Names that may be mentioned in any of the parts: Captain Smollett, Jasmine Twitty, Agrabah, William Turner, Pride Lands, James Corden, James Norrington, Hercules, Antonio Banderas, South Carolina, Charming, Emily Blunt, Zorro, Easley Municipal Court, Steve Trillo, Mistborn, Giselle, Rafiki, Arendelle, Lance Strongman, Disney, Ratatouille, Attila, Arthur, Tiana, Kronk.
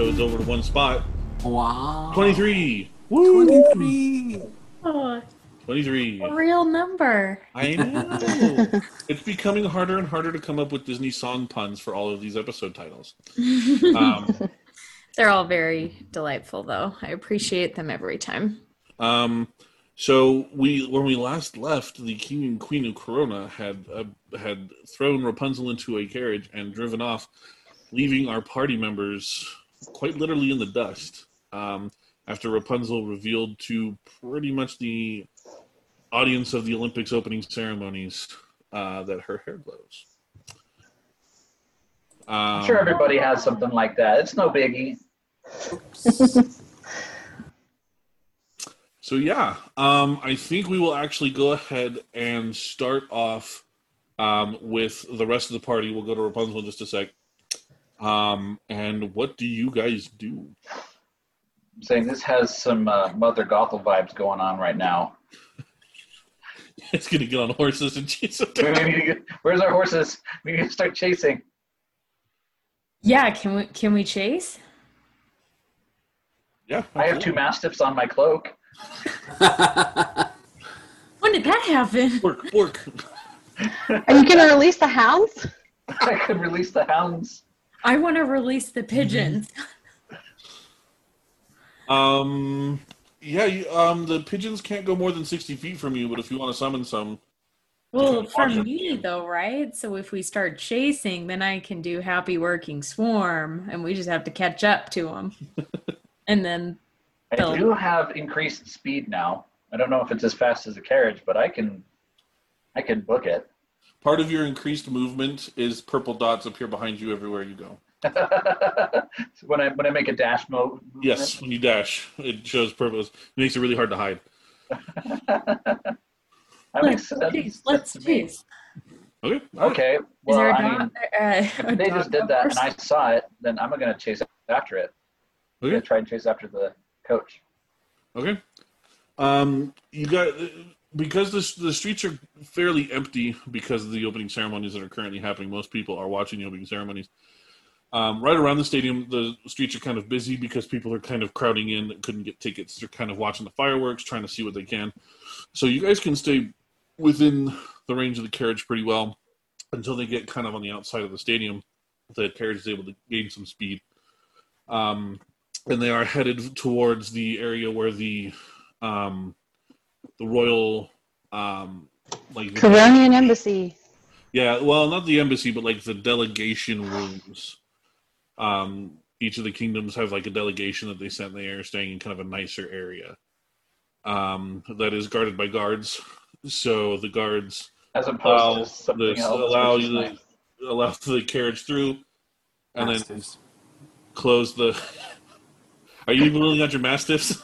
episodes over to one spot. Wow. 23. Woo! 23. Oh, 23. A real number. I know. It's becoming harder and harder to come up with Disney song puns for all of these episode titles. They're all very delightful, though. I appreciate them every time. So when we last left, the King and Queen of Corona had thrown Rapunzel into a carriage and driven off, leaving our party members quite literally in the dust. After Rapunzel revealed to pretty much the audience of the Olympics opening ceremonies that her hair glows. I'm sure everybody has something like that. It's no biggie. So yeah, I think we will actually go ahead and start off with the rest of the party. We'll go to Rapunzel in just a sec. And what do you guys do? I'm saying this has some Mother Gothel vibes going on right now. It's going to get on horses and chase them down. Where's our horses? We need to start chasing. Yeah, can we chase? Yeah, I have two mastiffs on my cloak. When did that happen? Work. Are you gonna release the hounds? I could release the hounds. I want to release the pigeons. Yeah. The pigeons can't go more than 60 feet from you, but if you want to summon some. Well, for me though, right? So if we start chasing, then I can do happy working swarm, and we just have to catch up to them, and then. I do have increased speed now. I don't know if it's as fast as a carriage, but I can book it. Part of your increased movement is purple dots appear behind you everywhere you go. So when I make a dash mode. Yes, when you dash, it shows purple. It makes it really hard to hide. Let's chase. Okay. Okay. Well, if they just did that and I saw it, then I'm going to chase after it. Okay. I'm going to try and chase after the coach. Okay. You got, because the streets are fairly empty because of the opening ceremonies that are currently happening, most people are watching the opening ceremonies. Right around the stadium, the streets are kind of busy because people are kind of crowding in that couldn't get tickets. They're kind of watching the fireworks, trying to see what they can. So you guys can stay within the range of the carriage pretty well until they get kind of on the outside of the stadium. The carriage is able to gain some speed. And they are headed towards the area where the royal Coronian embassy. Yeah, well, not the embassy, but like the delegation rooms. Each of the kingdoms have like a delegation that they sent. They are staying in kind of a nicer area that is guarded by guards. So the guards allow the carriage through, and mastiffs. Then close the. Are you even looking at your mastiffs?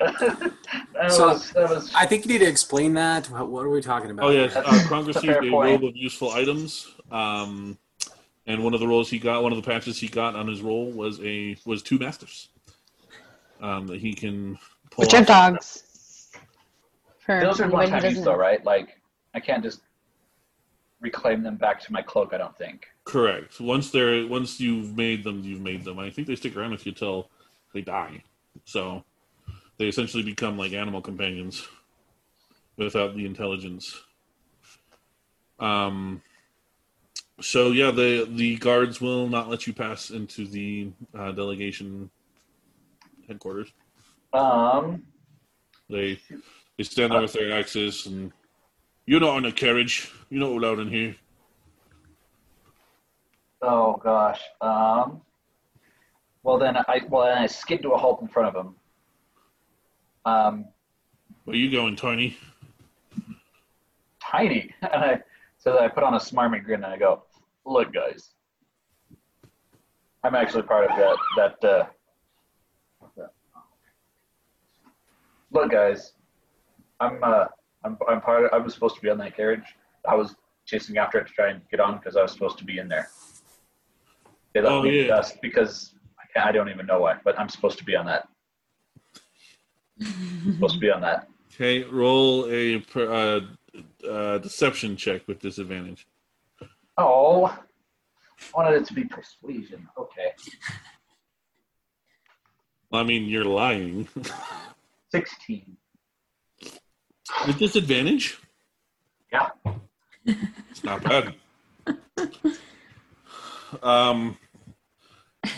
I think you need to explain that. What are we talking about? Oh, yes. Kronk received a robe of useful items. And one of the rolls he got, one of the patches he got on his roll was two mastiffs. That he can pull. Which are dogs. Those are one-time use, though, right? Like, I can't just reclaim them back to my cloak, I don't think. Correct. Once you've made them, you've made them. I think they stick around with you till they die. So they essentially become like animal companions without the intelligence. So yeah, the guards will not let you pass into the delegation headquarters. They stand there with their axes and you're not on a carriage. You're not allowed in here. Oh gosh. Well then I skid to a halt in front of him. Where you going, Tiny? Tiny? And I put on a smarmy grin and I go, "Look, guys, I'm actually part of that. Look, guys, I'm part of. I was supposed to be on that carriage. I was chasing after it to try and get on because I was supposed to be in there. They left me in dust because." I don't even know why, but I'm supposed to be on that. Okay, roll a deception check with disadvantage. Oh, I wanted it to be persuasion. Okay. I mean, you're lying. 16. With disadvantage? Yeah. It's not bad.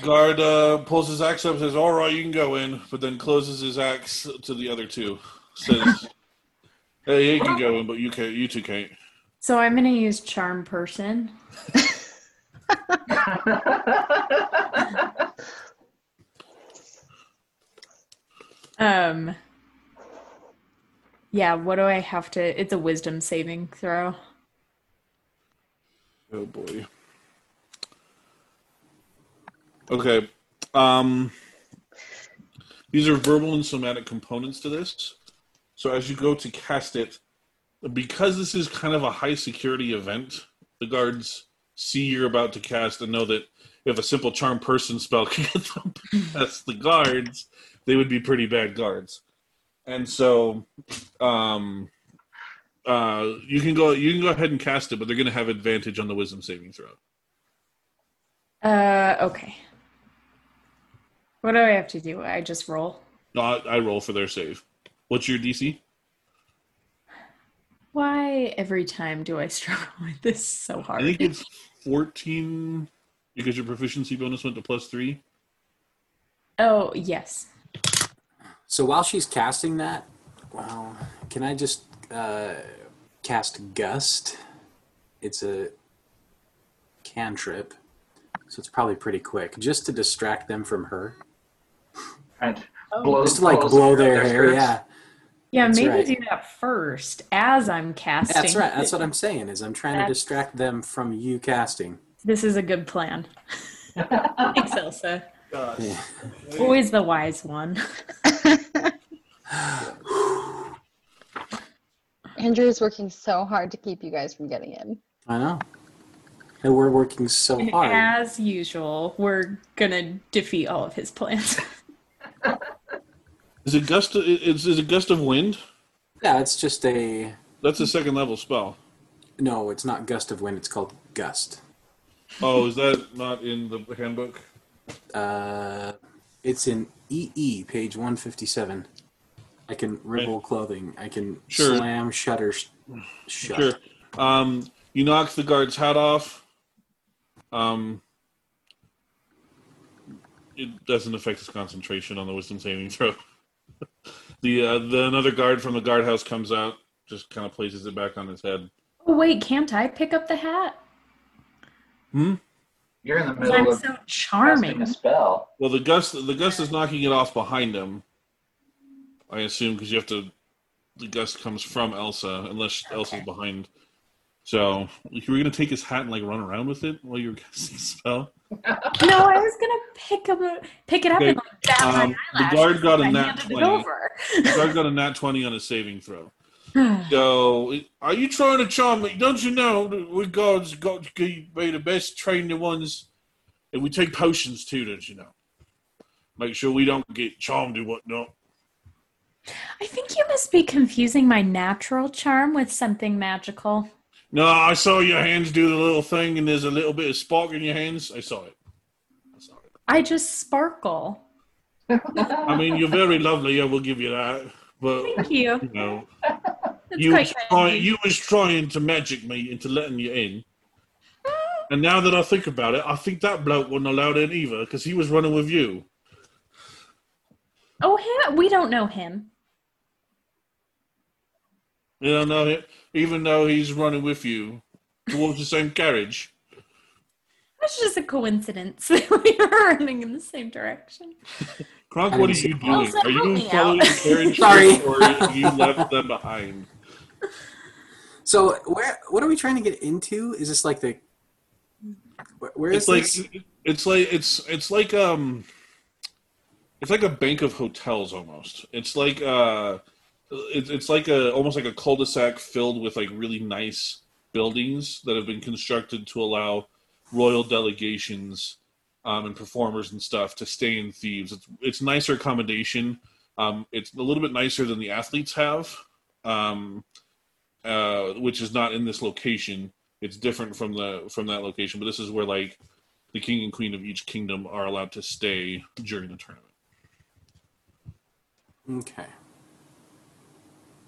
Guard pulls his axe up and says, all right, you can go in, but then closes his axe to the other two. Says, hey, you can go in, but you can't, you two can't. So I'm going to use Charm Person. Yeah, what do I have to... It's a wisdom saving throw. Oh, boy. Okay. These are verbal and somatic components to this. So as you go to cast it, because this is kind of a high security event, the guards see you're about to cast and know that if a simple Charm Person spell can get them past the guards, they would be pretty bad guards. And so you can go ahead and cast it, but they're going to have advantage on the wisdom saving throw. Okay. What do I have to do? I just roll? No, I roll for their save. What's your DC? Why every time do I struggle with this so hard? I think it's 14 because your proficiency bonus went to +3. Oh, yes. So while she's casting that, wow, can I just cast Gust? It's a cantrip, so it's probably pretty quick, just to distract them from her. And just to, like, blow their hair, yeah. Yeah, that's maybe right. Do that first as I'm casting. That's right. That's what I'm saying is I'm trying to distract them from you casting. This is a good plan. Thanks, Elsa. Yeah. Always the wise one. Andrew's working so hard to keep you guys from getting in. I know. And we're working so hard. As usual, we're going to defeat all of his plans. Is it Gust of Wind? Yeah, it's just a... That's a second level spell. No, it's not Gust of Wind. It's called Gust. Oh, is that not in the handbook? It's in EE, page 157. I can ripple clothing. I can slam shutter shut. Sure. You knock the guard's hat off. It doesn't affect his concentration on the wisdom saving throw. The another guard from the guardhouse comes out, just kind of places it back on his head. Oh wait, can't I pick up the hat? You're in the middle of so charming a spell. Well, the gust is knocking it off behind him. I assume because you have to. The gust comes from Elsa, unless Elsa's behind. So you were gonna take his hat and like run around with it while you were casting the spell. No, I was gonna pick it up and like bat my eyelashes. The guard got a nat 20. The guard got a nat 20 on a saving throw. So, are you trying to charm me? Don't you know that we guards got to be the best trained ones, and we take potions too, don't you know? Make sure we don't get charmed and whatnot. I think you must be confusing my natural charm with something magical. No, I saw your hands do the little thing, and there's a little bit of spark in your hands. I saw it. I just sparkle. I mean, you're very lovely. I will give you that. But, thank you. You know, you was trying to magic me into letting you in. And now that I think about it, I think that bloke wasn't allowed in either because he was running with you. Oh, we don't know him. You don't know him? Even though he's running with you towards the same carriage. That's just a coincidence that we were running in the same direction. Kronk, what are you doing? Elsa, are you following the carriage or have you left them behind? So, what are we trying to get into? Is this like the? Where is this? It's like a bank of hotels almost. It's like almost like a cul-de-sac filled with like really nice buildings that have been constructed to allow royal delegations and performers and stuff to stay in Thebes. It's nicer accommodation. It's a little bit nicer than the athletes have, which is not in this location. It's different from that location, but this is where like the king and queen of each kingdom are allowed to stay during the tournament. Okay.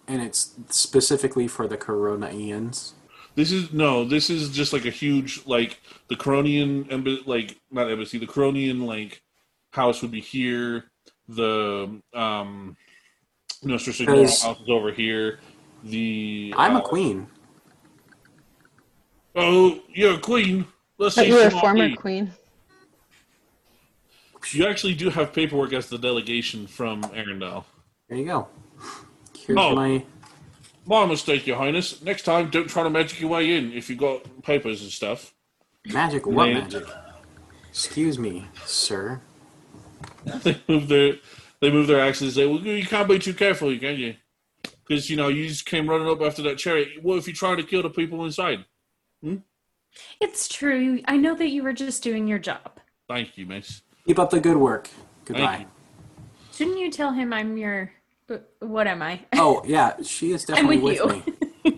And it's specifically for the Coronians? This is just like a huge, like, the Coronian, the Coronian, like, house would be here, the, Nostra Signora house is over here, the... I'm a queen. Oh, you're a queen? Let's say you're a former queen. You actually do have paperwork as the delegation from Arendelle. There you go. Here's my mistake, Your Highness. Next time, don't try to magic your way in if you got papers and stuff. Magic? What magic? Excuse me, sir. They move their axes and say, well, you can't be too careful, can you? Because, you know, you just came running up after that chariot. What if you try to kill the people inside? Hmm? It's true. I know that you were just doing your job. Thank you, miss. Keep up the good work. Goodbye. Shouldn't you tell him I'm your... What am I? Oh, yeah. She is definitely with me.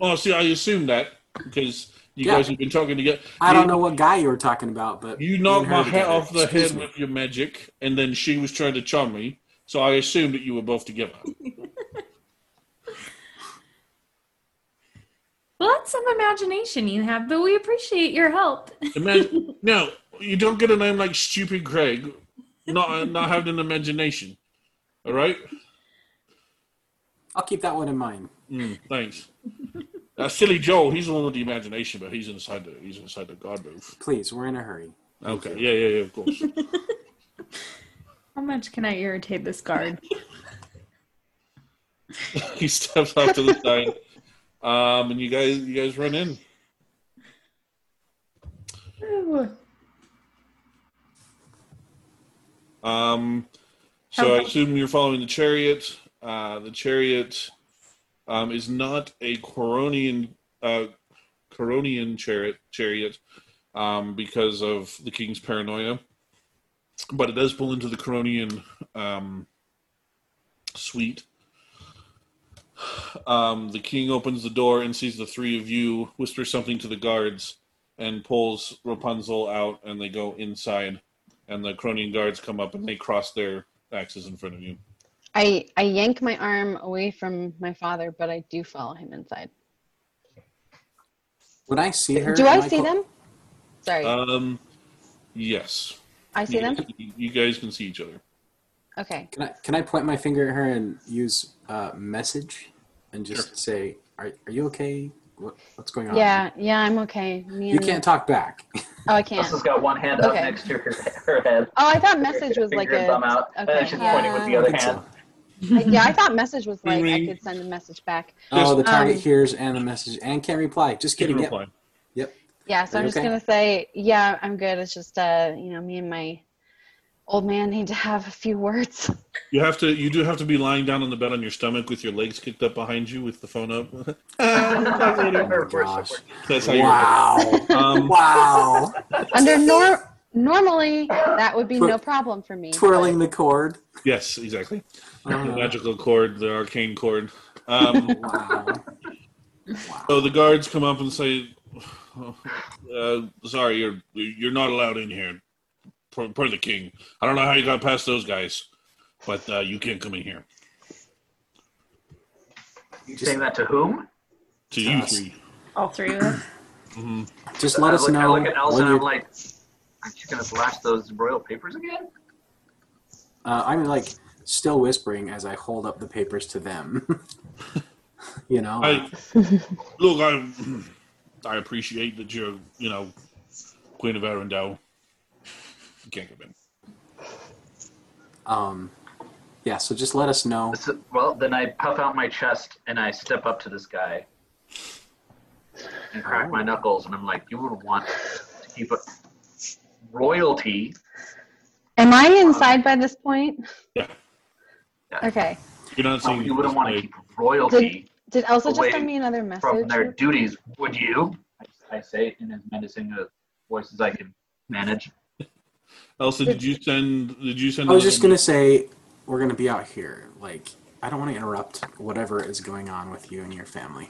Well, see, I assumed that because you guys have been talking together. I don't know what guy you were talking about, but... You knocked my hat off the head with your magic, and then she was trying to charm me, so I assumed that you were both together. Well, that's some imagination you have, but we appreciate your help. No, you don't get a name like Stupid Craig, not having an imagination. All right? I'll keep that one in mind. Thanks. Silly Joel, he's the one with the imagination, but he's inside the guard booth. Please, we're in a hurry. Okay. Yeah, of course. How much can I irritate this guard? He steps up to the side. And you guys run in. Ooh. So I assume you're following the chariot. The chariot is not a Coronian chariot because of the king's paranoia, but it does pull into the Coronian suite. The king opens the door and sees the three of you, whispers something to the guards, and pulls Rapunzel out, and they go inside, and the Coronian guards come up and they cross their axes in front of you. I yank my arm away from my father, but I do follow him inside. Would I see her? Do I see them? Sorry. Yes. I see them? You guys can see each other. Okay. Can I point my finger at her and use message and just say, are you okay? What's going on? Yeah, I'm okay. You can't talk back. Oh, I can't. Elsa's got one hand up next to her head. Oh, I thought message was like a... out. Okay. She's pointing with the other hand. Yeah, I thought message was like I could send a message back. Oh, the target hears and the message and can't reply. Just kidding. Yep. Yeah, so I'm just going to say, yeah, I'm good. It's just, me and my old man need to have a few words. You do have to be lying down on the bed on your stomach with your legs kicked up behind you with the phone up. Oh gosh. That's how you're wow. Under normally that would be no problem for me. Twirling the cord. Yes, exactly. The magical cord, the arcane cord. Wow. So the guards come up and say, sorry, you're not allowed in here. Per the king. I don't know how you got past those guys, but you can't come in here. You saying that to whom? To you three. All three of us? Mm-hmm. Just let us know. I look at Elsa and I'm like, aren't you going to flash those royal papers again? I'm like still whispering as I hold up the papers to them. You know? I appreciate that you're, Queen of Arendelle. You can't come in. Yeah, so just let us know. Well, then I puff out my chest and I step up to this guy and crack my knuckles, and I'm like, you would want to keep a royalty. Am I inside by this point? Yeah. Okay. You're not saying you wouldn't want to keep royalty. Did Elsa just send me another message? From their duties, would you? I say it in as menacing a voice as I can manage. Elsa, did you send? I was just gonna say we're gonna be out here. Like, I don't want to interrupt whatever is going on with you and your family.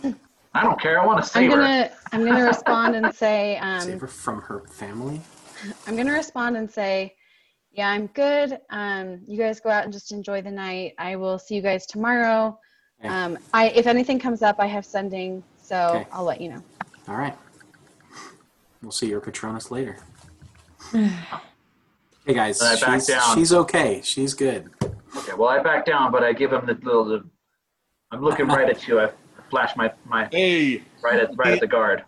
I don't care. I want to save her. I'm gonna respond and say. Save her from her family. I'm gonna respond and say, Yeah, I'm good. You guys go out and just enjoy the night. I will see you guys tomorrow. Okay. If anything comes up, I have sending, so okay. I'll let you know. All right. We'll see your Patronus later. Hey, guys. I back down. She's okay. She's good. Okay, well, I back down, but I give him the little... I'm looking right at you. I flash my hey, right at the guard.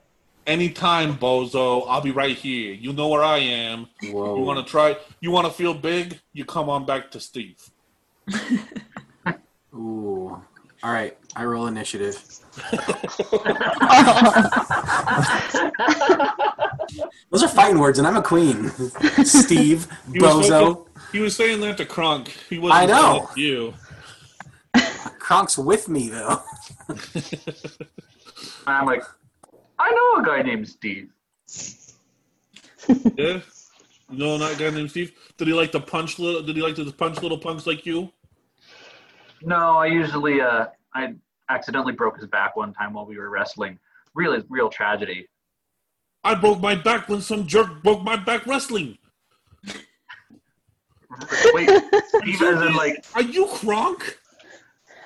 Anytime, bozo. I'll be right here. You know where I am. Whoa. You want to try? You want to feel big? You come on back to Steve. Ooh. All right. I roll initiative. Those are fine words, and I'm a queen. Steve, he bozo. He was saying that to Kronk. He wasn't. I know. You. Kronk's with me, though. I'm like, I know a guy named Steve. Yeah? No, not a guy named Steve. Did he like to punch little punks like you? No, I usually I accidentally broke his back one time while we were wrestling. Really, real tragedy. I broke my back when some jerk broke my back wrestling. Wait, Steve as in like, are you Kronk?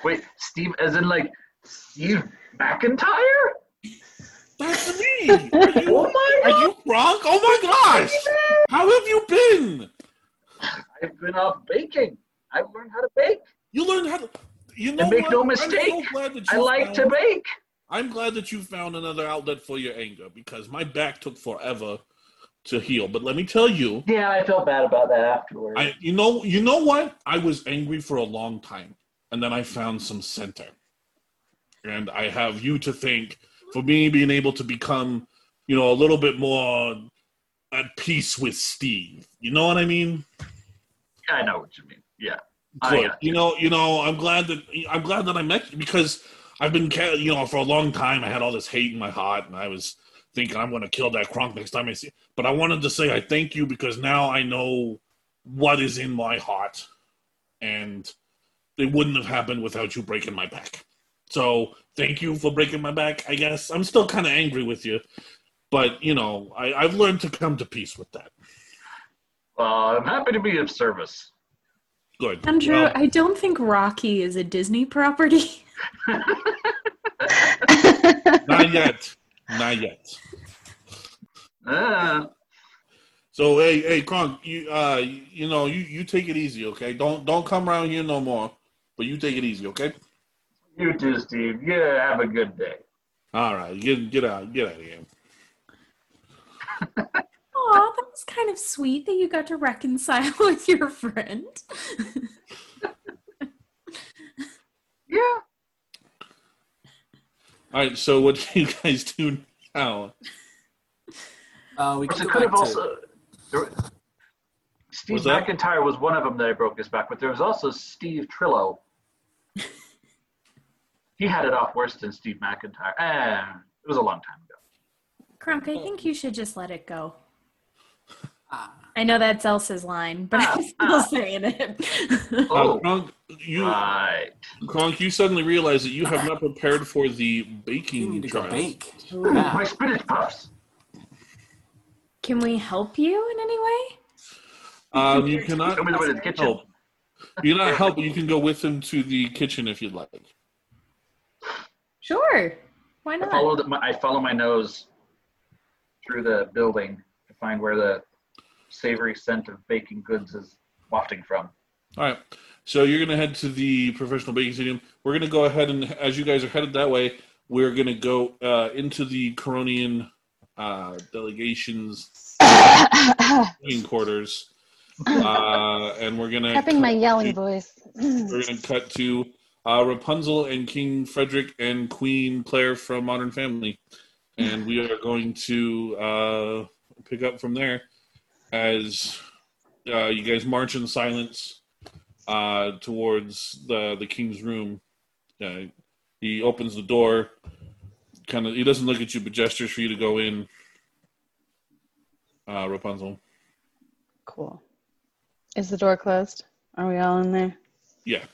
Wait, Steve as in like Steve McIntyre? That's me! Are you Kronk? Oh my gosh! How have you been? I've been off baking. I've learned how to bake. You learned how to... You know, and make no mistake, I like to bake. I'm glad that you found another outlet for your anger, because my back took forever to heal. But let me tell you... Yeah, I felt bad about that afterwards. You know what? I was angry for a long time, and then I found some center. And I have you to thank... For me, being able to become, you know, a little bit more at peace with Steve. You know what I mean? Yeah, I know what you mean. Yeah. You know, I'm glad that I met you, because I've been, you know, for a long time I had all this hate in my heart, and I was thinking I'm going to kill that Kronk next time I see. But I wanted to say I thank you, because now I know what is in my heart, and it wouldn't have happened without you breaking my back. So thank you for breaking my back, I guess. I'm still kind of angry with you, but, you know, I've learned to come to peace with that. I'm happy to be of service. Good. Andrew, well, I don't think Rocky is a Disney property. Not yet. So, hey, Kronk, you take it easy, okay? Don't come around here no more, but you take it easy, okay? You too, Steve. Yeah, have a good day. All right, get out of here. Aw, that was kind of sweet that you got to reconcile with your friend. Yeah. All right, so what do you guys do now? Steve McIntyre was one of them that I broke his back, but there was also Steve Trillo. He had it off worse than Steve McIntyre. It was a long time ago. Kronk, I think you should just let it go. I know that's Elsa's line, but I'm still saying it. Kronk, you suddenly realize that you have not prepared for the baking trial. Bake. My spinach puffs. Can we help you in any way? You cannot help. You cannot help, but you can go with him to the kitchen if you'd like. Sure. Why not? I follow my nose through the building to find where the savory scent of baking goods is wafting from. All right. So you're going to head to the professional baking stadium. We're going to go ahead and, as you guys are headed that way, we're going to go into the Coronian delegation's quarters. And we're going to... Tapping my yelling voice. We're going to cut to... Rapunzel and King Frederick and Queen Claire from Modern Family. And we are going to pick up from there as you guys march in silence towards the king's room. He opens the door. He doesn't look at you, but gestures for you to go in, Rapunzel. Cool. Is the door closed? Are we all in there? Yeah.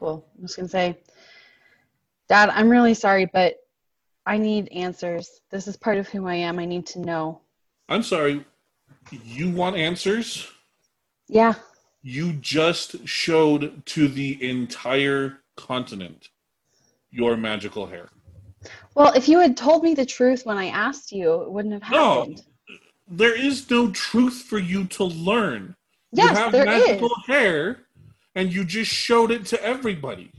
Cool. I'm just going to say, Dad, I'm really sorry, but I need answers. This is part of who I am. I need to know. I'm sorry. You want answers? Yeah. You just showed to the entire continent your magical hair. Well, if you had told me the truth when I asked you, it wouldn't have happened. No, there is no truth for you to learn. Yes, you have there magical is. Hair, and you just showed it to everybody.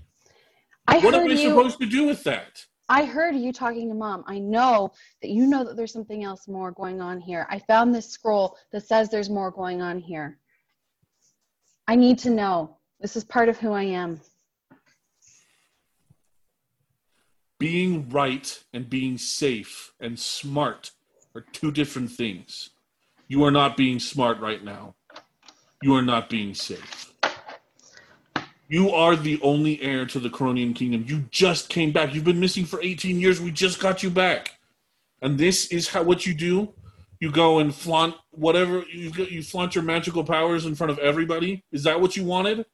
What am I supposed to do with that? I heard you talking to Mom. I know that you know that there's something else more going on here. I found this scroll that says there's more going on here. I need to know. This is part of who I am. Being right and being safe and smart are two different things. You are not being smart right now. You are not being safe. You are the only heir to the Coronian Kingdom. You just came back. You've been missing for 18 years. We just got you back. And this is what you do. You go and flaunt whatever, you flaunt your magical powers in front of everybody. Is that what you wanted?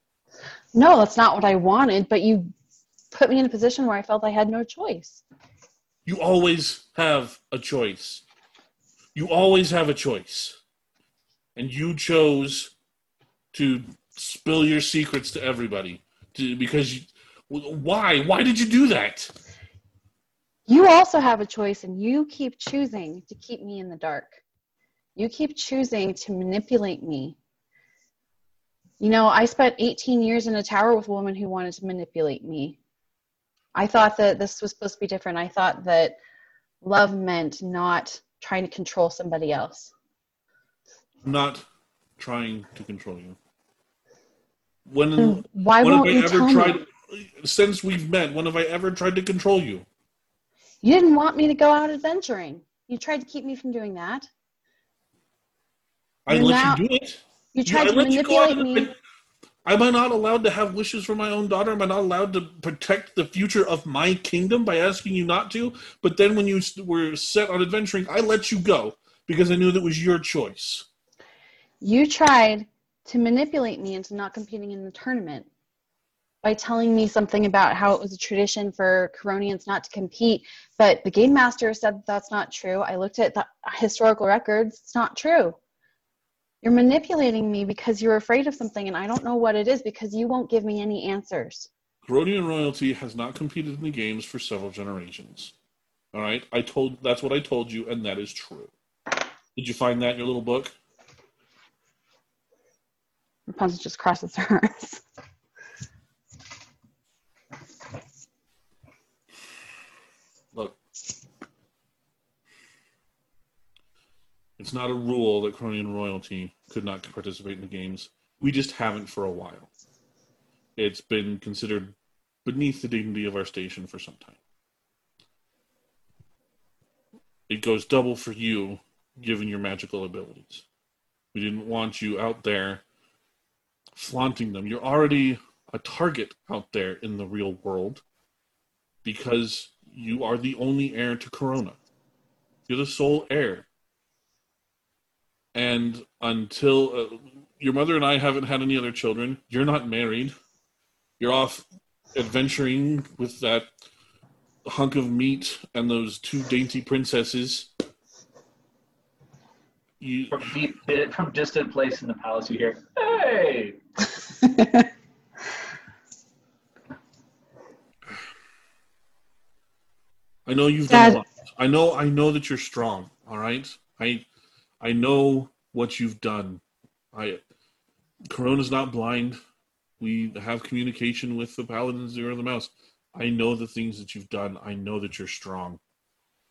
No, that's not what I wanted, but you put me in a position where I felt I had no choice. You always have a choice. You always have a choice. And you chose to spill your secrets to everybody. Why? Why did you do that? You also have a choice, and you keep choosing to keep me in the dark. You keep choosing to manipulate me. You know, I spent 18 years in a tower with a woman who wanted to manipulate me. I thought that this was supposed to be different. I thought that love meant not trying to control somebody else. I'm not trying to control you. Since we've met, when have I ever tried to control you? You didn't want me to go out adventuring. You tried to keep me from doing that. I let you do it. You tried to manipulate me. Am I not allowed to have wishes for my own daughter? Am I not allowed to protect the future of my kingdom by asking you not to? But then when you were set on adventuring, I let you go because I knew that was your choice. You tried to manipulate me into not competing in the tournament by telling me something about how it was a tradition for Coronians not to compete, but the game master said that's not true. I looked at the historical records. It's not true. You're manipulating me because you're afraid of something, and I don't know what it is because you won't give me any answers. Coronian royalty has not competed in the games for several generations. All right? That's what I told you, and that is true. Did you find that in your little book? Rapunzel just crosses her arms. Look, it's not a rule that Coronian royalty could not participate in the games. We just haven't for a while. It's been considered beneath the dignity of our station for some time. It goes double for you, given your magical abilities. We didn't want you out there flaunting them. You're already a target out there in the real world because you are the only heir to Corona. You're the sole heir. And until your mother and I haven't had any other children, you're not married. You're off adventuring with that hunk of meat and those two dainty princesses. From distant place in the palace, you hear, "Hey!" I know you've done a lot. I know that you're strong, all right? I know what you've done. Corona's not blind. We have communication with the Paladins or the Mouse. I know the things that you've done. I know that you're strong.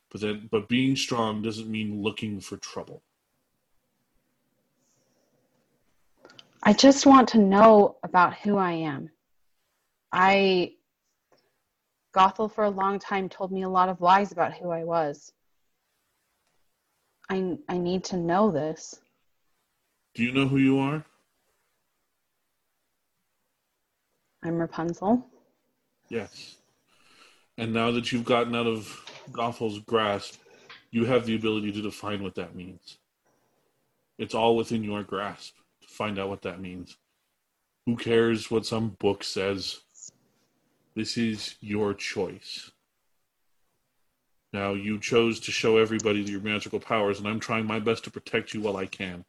But being strong doesn't mean looking for trouble. I just want to know about who I am. Gothel for a long time told me a lot of lies about who I was. I need to know this. Do you know who you are? I'm Rapunzel. Yes. And now that you've gotten out of Gothel's grasp, you have the ability to define what that means. It's all within your grasp to find out what that means. Who cares what some book says? This is your choice. Now, you chose to show everybody your magical powers, and I'm trying my best to protect you while I can.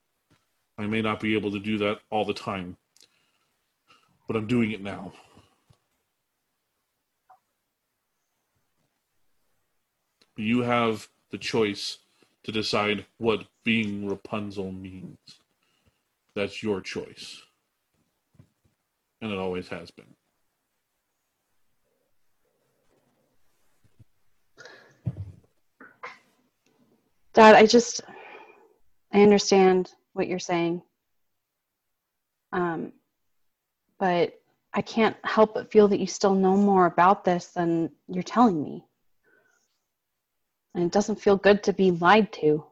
I may not be able to do that all the time, but I'm doing it now. You have the choice to decide what being Rapunzel means. That's your choice. And it always has been. Dad, I understand what you're saying. But I can't help but feel that you still know more about this than you're telling me. And it doesn't feel good to be lied to.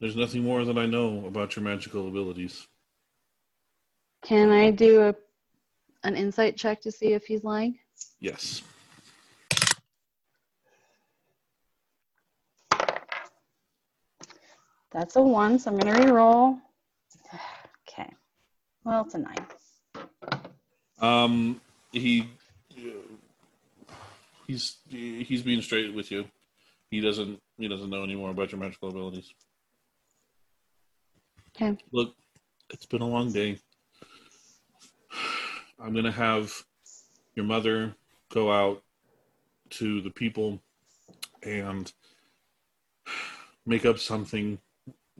There's nothing more that I know about your magical abilities. Can I do an insight check to see if he's lying? Yes. That's a 1, so I'm going to re-roll. Okay. Well, it's a 9. He's being straight with you. He doesn't know any more about your magical abilities. Okay. Look, it's been a long day. I'm going to have your mother go out to the people and make up something.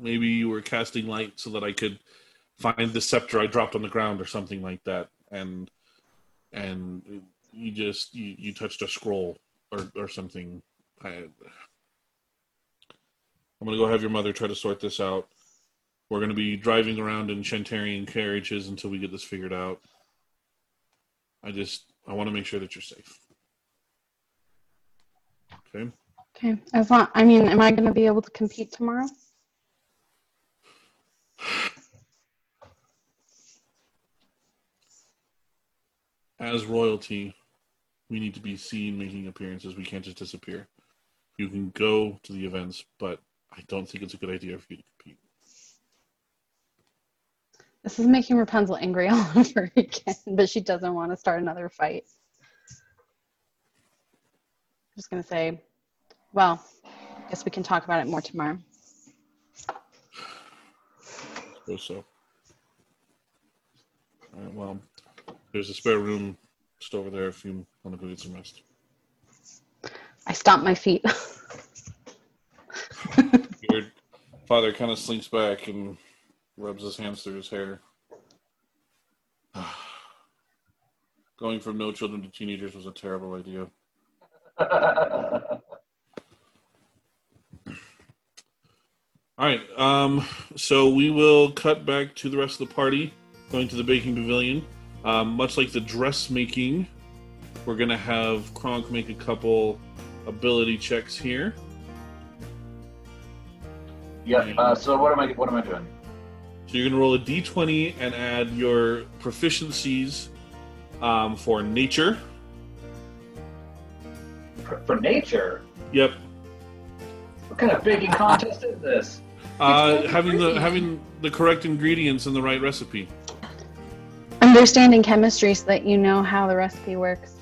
Maybe you were casting light so that I could find the scepter I dropped on the ground or something like that. And you just, you touched a scroll or something. I'm going to go have your mother try to sort this out. We're going to be driving around in Chantarian carriages until we get this figured out. I want to make sure that you're safe. Okay? Okay. Am I going to be able to compete tomorrow? As royalty, we need to be seen making appearances. We can't just disappear. You can go to the events, but I don't think it's a good idea for you to compete. This is making Rapunzel angry all over again, but she doesn't want to start another fight. I'm just going to say, well, I guess we can talk about it more tomorrow. I suppose so. All right, well, there's a spare room just over there if you want to go get some rest. I stomp my feet. Your father kind of slinks back and rubs his hands through his hair. Going from no children to teenagers was a terrible idea. All right, so we will cut back to the rest of the party, going to the baking pavilion. Much like the dressmaking, we're going to have Kronk make a couple ability checks here. Yeah, so what am I doing? So you're gonna roll a d20 and add your proficiencies for nature. For nature? Yep. What kind of baking contest is this? Having the correct ingredients in the right recipe. Understanding chemistry so that you know how the recipe works.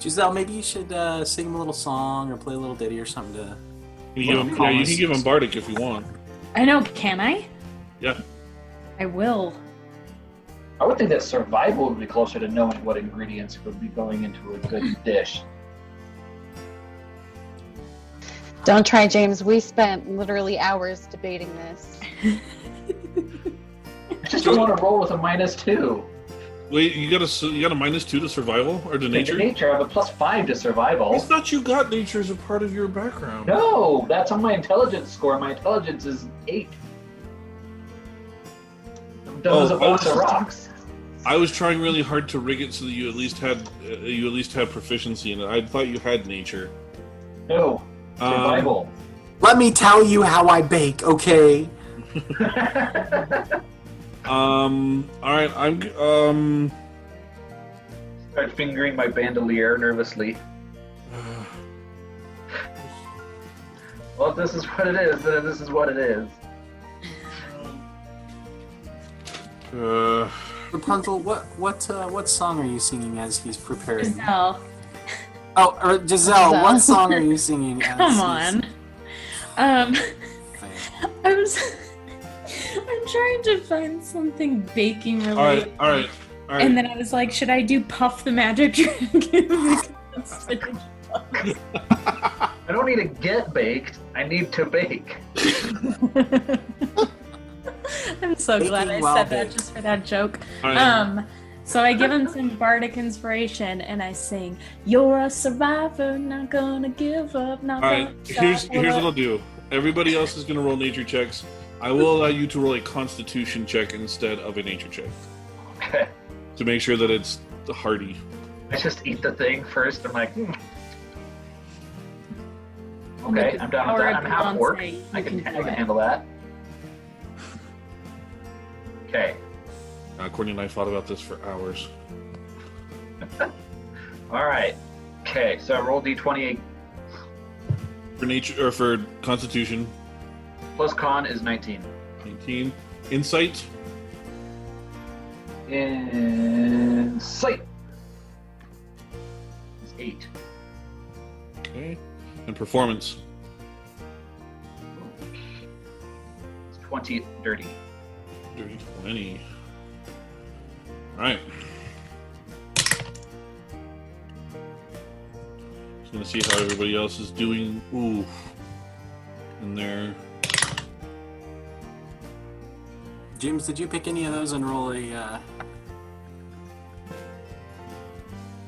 Giselle, maybe you should sing him a little song or play a little ditty or something to. You can give him bardic if you want. I know, can I? Yeah. I will. I would think that survival would be closer to knowing what ingredients would be going into a good dish. Don't try, James. We spent literally hours debating this. I just don't want to roll with a -2. Wait, you got a -2 to survival or to nature? To nature, I have a +5 to survival. It's not you got nature as a part of your background. No, that's on my intelligence score. My intelligence is 8. I'm dumb as a box of rocks. I was trying really hard to rig it so that you at least had proficiency in it. I thought you had nature. No, survival. Let me tell you how I bake, okay? All right, I'm start fingering my bandolier nervously. Well, if this is what it is, then this is what it is. Rapunzel, what song are you singing as he's preparing? Giselle. Oh, or Giselle, what song are you singing? Come on. I'm trying to find something baking related. All right. And then I was like, should I do Puff the Magic Dragon? I don't need to get baked. I need to bake. I'm so glad I said that just for that joke. Right. So I give him some bardic inspiration and I sing, "You're a survivor, not gonna give up, not gonna." All right, here's what I'll do. Everybody else is gonna roll nature checks. I will allow you to roll a constitution check instead of a nature check. Okay. To make sure that it's hardy. I just eat the thing first. I'm like, Okay, I'm done with that. I'm half orc. I can handle that. Okay. Courtney and I thought about this for hours. All right. Okay, so I rolled d20 for nature or for Constitution. Plus con is 19. 19. Insight. Insight is 8. Okay. And performance. It's 20 dirty. Dirty 20. Alright. Just gonna see how everybody else is doing. Ooh. In there. James, did you pick any of those and roll a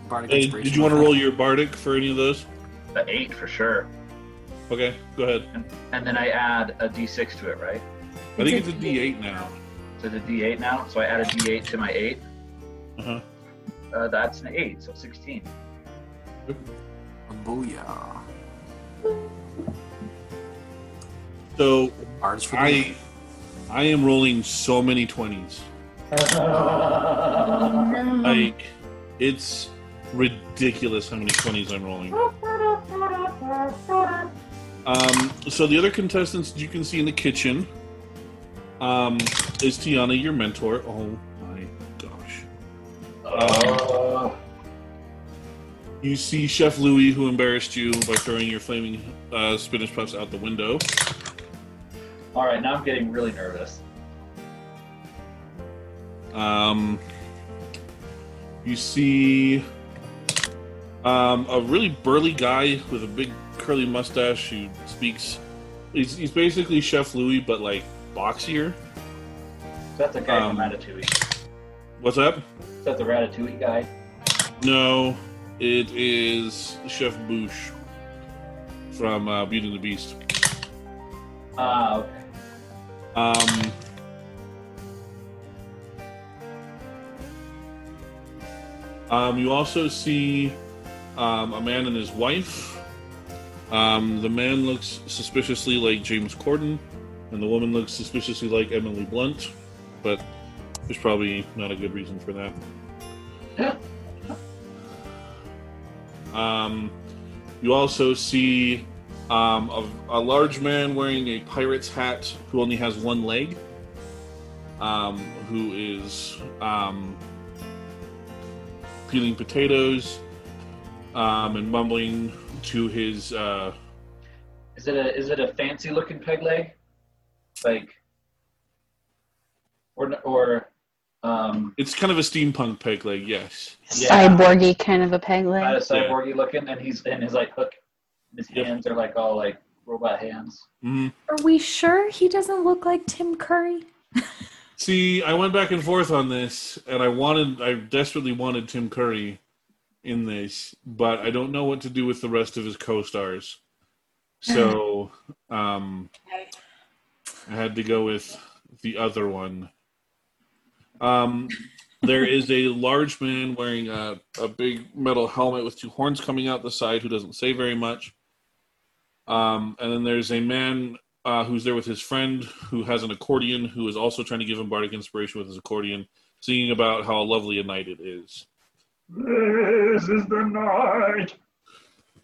bardic inspiration? Did you want to roll your bardic for any of those? The 8 for sure. Okay, go ahead. And then I add a d6 to it, right? I think it's a d8 now. So the D8 now, so I add a D8 to my 8. Uh-huh. That's an 8, so 16. Booyah. So I am rolling so many 20s. Like, it's ridiculous how many 20s I'm rolling. So the other contestants you can see in the kitchen. Is Tiana your mentor? Oh my gosh. You see Chef Louis, who embarrassed you by throwing your flaming spinach puffs out the window. Alright, now I'm getting really nervous. You see a really burly guy with a big curly mustache who speaks. He's basically Chef Louis, but like boxier. Is that the guy from Ratatouille? What's up? Is that the Ratatouille guy? No, it is Chef Boosh from Beauty and the Beast. Okay. You also see a man and his wife. The man looks suspiciously like James Corden. And the woman looks suspiciously like Emily Blunt, but there's probably not a good reason for that. You also see a large man wearing a pirate's hat who only has one leg, who is peeling potatoes and mumbling to his... Is it a fancy-looking peg leg? Like, or it's kind of a steampunk peg leg, yes. Yeah. Cyborgy kind of a peg leg. Kind of cyborgy looking, and his like hook. His hands are like all like robot hands. Mm-hmm. Are we sure he doesn't look like Tim Curry? See, I went back and forth on this, and I desperately wanted Tim Curry in this, but I don't know what to do with the rest of his co-stars. So, okay. I had to go with the other one. There is a large man wearing a big metal helmet with two horns coming out the side who doesn't say very much. And then there's a man who's there with his friend who has an accordion who is also trying to give him bardic inspiration with his accordion, singing about how lovely a night it is. This is the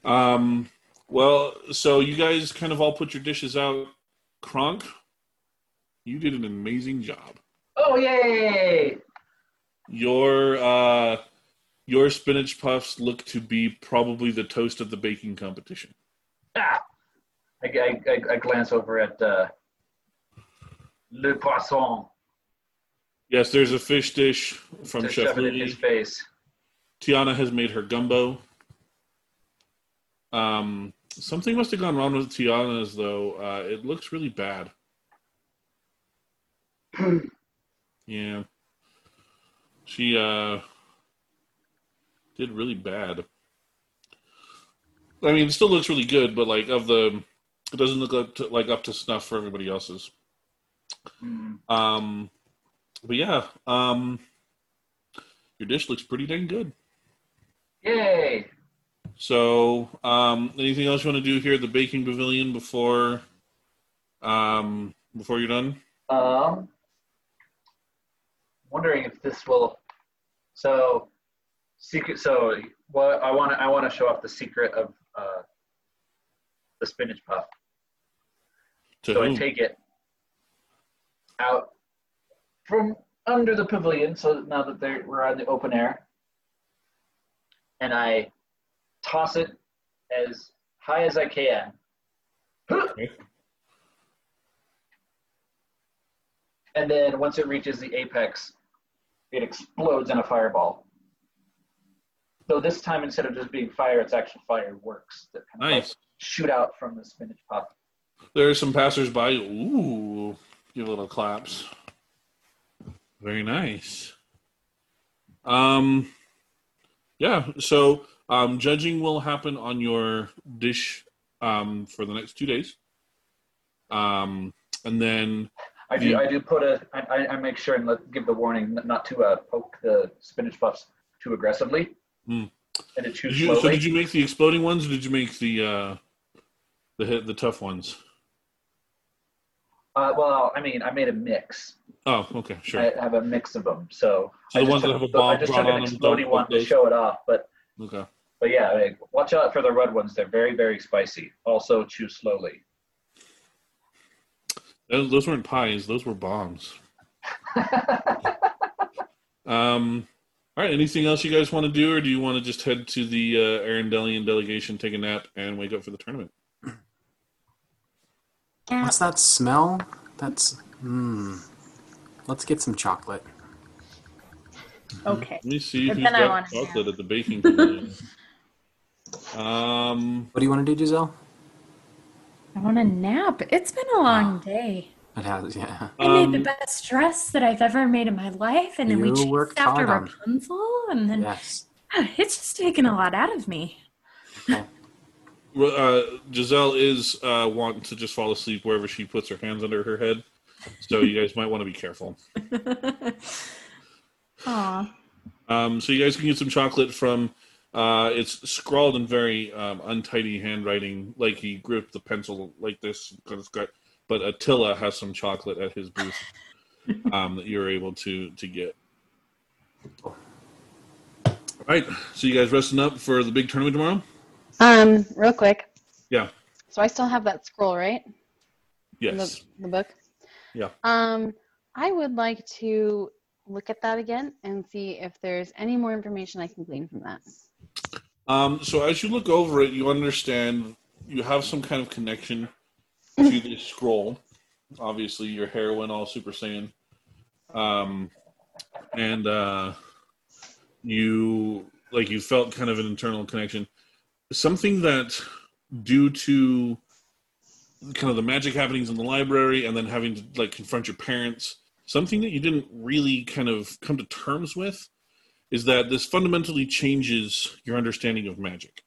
night. Well, so you guys kind of all put your dishes out. Kronk, you did an amazing job. Oh, yay! Your Your spinach puffs look to be probably the toast of the baking competition. Ah! I glance over at Le Poisson. Yes, there's a fish dish from Chef Louis. In his face. Tiana has made her gumbo. Something must have gone wrong with Tiana's, though. It looks really bad. Yeah. She did really bad. I mean, it still looks really good, but it doesn't look up to snuff for everybody else's. But yeah, your dish looks pretty dang good. Yay! So, anything else you want to do here at the Baking Pavilion before you're done? Wondering if this will. So, secret. So, what I want to show off the secret of the spinach puff. I take it out from under the pavilion. So now that we're on the open air, and I toss it as high as I can. Okay. And then once it reaches the apex, it explodes in a fireball. So this time, instead of just being fire, it's actually fireworks that kind of shoot out from the spinach puff. There are some passersby. Ooh, give little claps. Very nice. Yeah, so judging will happen on your dish for the next 2 days. And then... I make sure and give the warning not to poke the spinach puffs too aggressively. Mm. And to choose slowly. So did you make the exploding ones, or did you make the tough ones? I made a mix. Oh, okay, sure. I have a mix of them, so the ones that have a bomb. I just took an exploding one to show it off, but okay. But yeah, watch out for the red ones. They're very, very spicy. Also, chew slowly. Those weren't pies. Those were bombs. All right. Anything else you guys want to do, or do you want to just head to the Arendellian delegation, take a nap, and wake up for the tournament? What's that smell? Let's get some chocolate. Okay. Let me see if you've got chocolate at the baking pavilion. What do you want to do, Giselle? I want to nap. It's been a long day. It has, yeah. I made the best dress that I've ever made in my life, and then we chased after Rapunzel, and then it's just taken a lot out of me. Yeah. Giselle is wanting to just fall asleep wherever she puts her hands under her head, so you guys might want to be careful. Aw. So you guys can get some chocolate from... it's scrawled in very untidy handwriting, like he gripped the pencil like this. But Attila has some chocolate at his booth that you're able to get. All right, so you guys resting up for the big tournament tomorrow? Real quick. Yeah. So I still have that scroll, right? Yes. The book? Yeah. I would like to look at that again and see if there's any more information I can glean from that. So as you look over it, you understand you have some kind of connection to this scroll. Obviously, your heroine all Super Saiyan. You felt kind of an internal connection. Something that, due to kind of the magic happenings in the library and then having to confront your parents, something that you didn't really kind of come to terms with, is that this fundamentally changes your understanding of magic.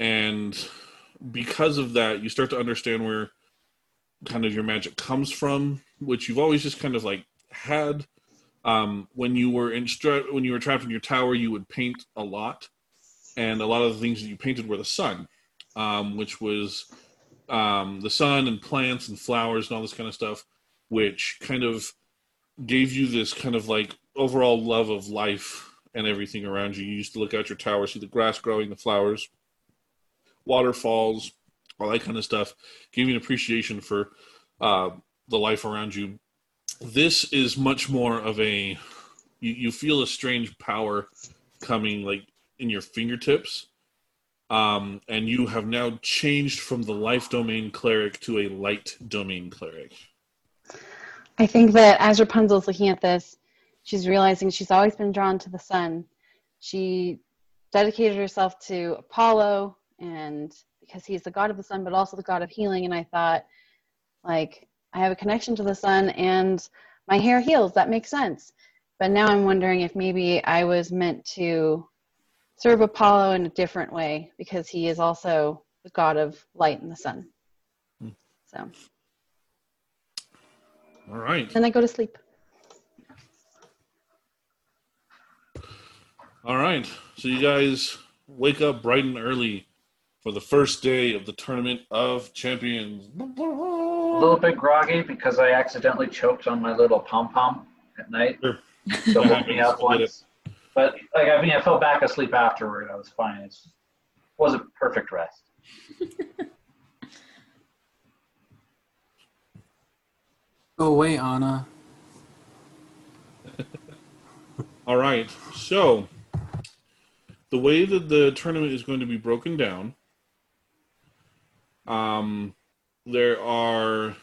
And because of that, you start to understand where kind of your magic comes from, which you've always just kind of had. When you were trapped in your tower, you would paint a lot. And a lot of the things that you painted were the sun, which was the sun and plants and flowers and all this kind of stuff, which kind of gave you this kind of overall love of life and everything around you. You used to look out your tower, see the grass growing, the flowers, waterfalls, all that kind of stuff. Gave you an appreciation for the life around you. This is much more of a you feel a strange power coming like in your fingertips. And you have now changed from the life domain cleric to a light domain cleric. I think that as Rapunzel's looking at this, she's realizing she's always been drawn to the sun. She dedicated herself to Apollo, and because he's the god of the sun, but also the god of healing. And I thought, like, I have a connection to the sun and my hair heals. That makes sense. But now I'm wondering if maybe I was meant to serve Apollo in a different way, because he is also the god of light and the sun. So. All right. Then I go to sleep. All right. So you guys wake up bright and early for the first day of the Tournament of Champions. A little bit groggy because I accidentally choked on my little pom-pom at night. Sure. So woke me up once. But, like, I mean, I fell back asleep afterward. I was fine. It was a perfect rest. Go away, Anna. All right. So, the way that the tournament is going to be broken down, there are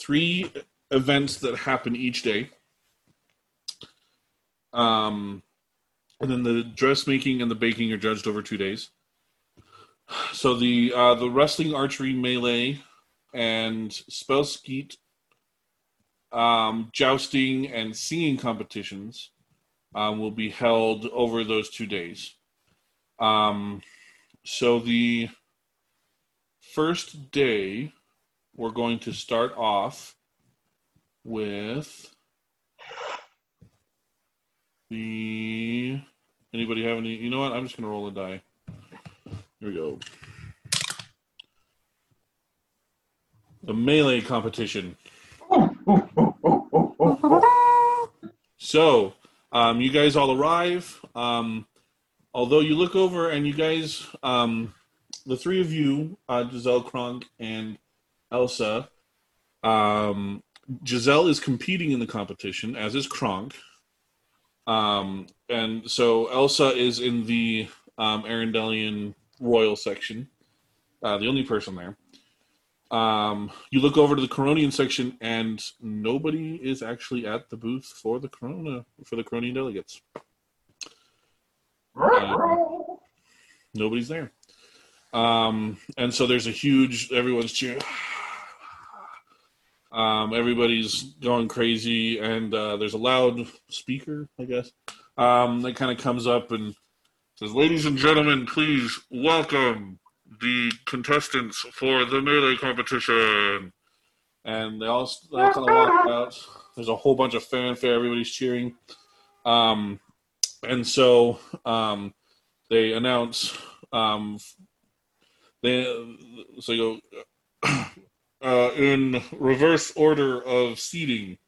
3 events that happen each day. And then the dressmaking and the baking are judged over 2 days. So the wrestling, archery, melee, and spellskeet, jousting, and singing competitions will be held over those 2 days. So the first day, we're going to start off with... Anybody have any? You know what? I'm just going to roll a die. Here we go. The melee competition. So, you guys all arrive. Although you look over and you guys, the 3 of you, Giselle, Kronk, and Elsa, Giselle is competing in the competition, as is Kronk. And so Elsa is in the Arendellian royal section, the only person there. You look over to the Coronian section, and nobody is actually at the booth for the Corona, for the Coronian delegates. Nobody's there. And so there's a huge, everyone's cheering. Everybody's going crazy, and there's a loud speaker, I guess, that kind of comes up and says, "Ladies and gentlemen, please welcome the contestants for the melee competition." And they all kind of walk out. There's a whole bunch of fanfare. Everybody's cheering. And so they announce, so you go... in reverse order of seeding,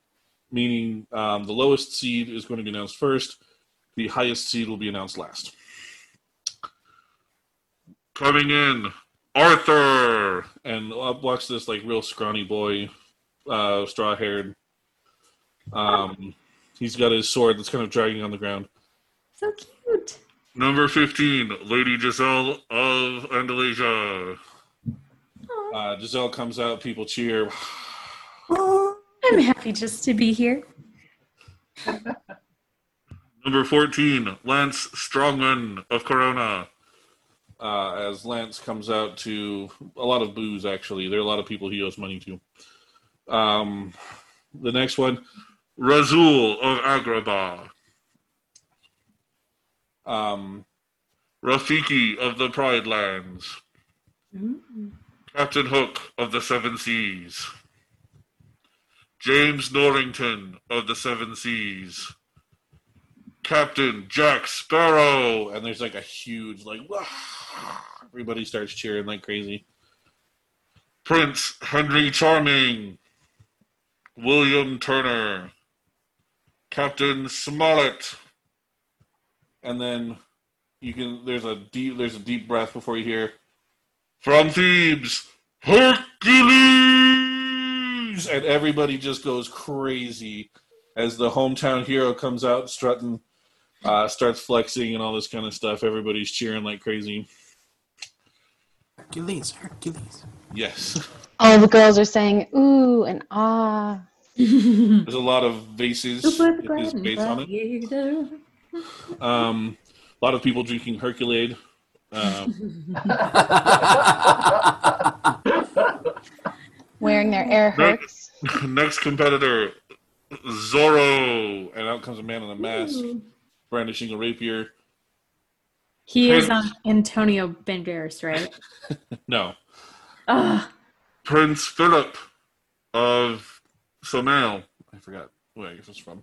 meaning the lowest seed is going to be announced first, the highest seed will be announced last. Coming in, Arthur! And up walks this like real scrawny boy, straw-haired. He's got his sword that's kind of dragging on the ground. So cute! Number 15, Lady Giselle of Andalusia. Giselle comes out, people cheer. Oh, I'm happy just to be here. Number 14, Lance Strongman of Corona. As Lance comes out to a lot of booze, actually. There are a lot of people he owes money to. The next one, Razul of Agrabah. Rafiki of the Pride Lands. Mm-hmm. Captain Hook of the Seven Seas. James Norrington of the Seven Seas. Captain Jack Sparrow. And there's like a huge, like, wah! Everybody starts cheering like crazy. Prince Henry Charming. William Turner. Captain Smollett. And then there's a deep breath before you hear, "From Thebes, Hercules!" And everybody just goes crazy. as the hometown hero comes out strutting, starts flexing and all this kind of stuff. Everybody's cheering like crazy. Hercules, Hercules. Yes. All the girls are saying ooh and ah. There's a lot of vases with his face on it. A lot of people drinking Herculade. Wearing their air hooks. Next competitor, Zorro. And out comes a man in a mask, brandishing a rapier. He is on Antonio Banderas, right? No. Prince Philip of Somail. I forgot where I guess it's from.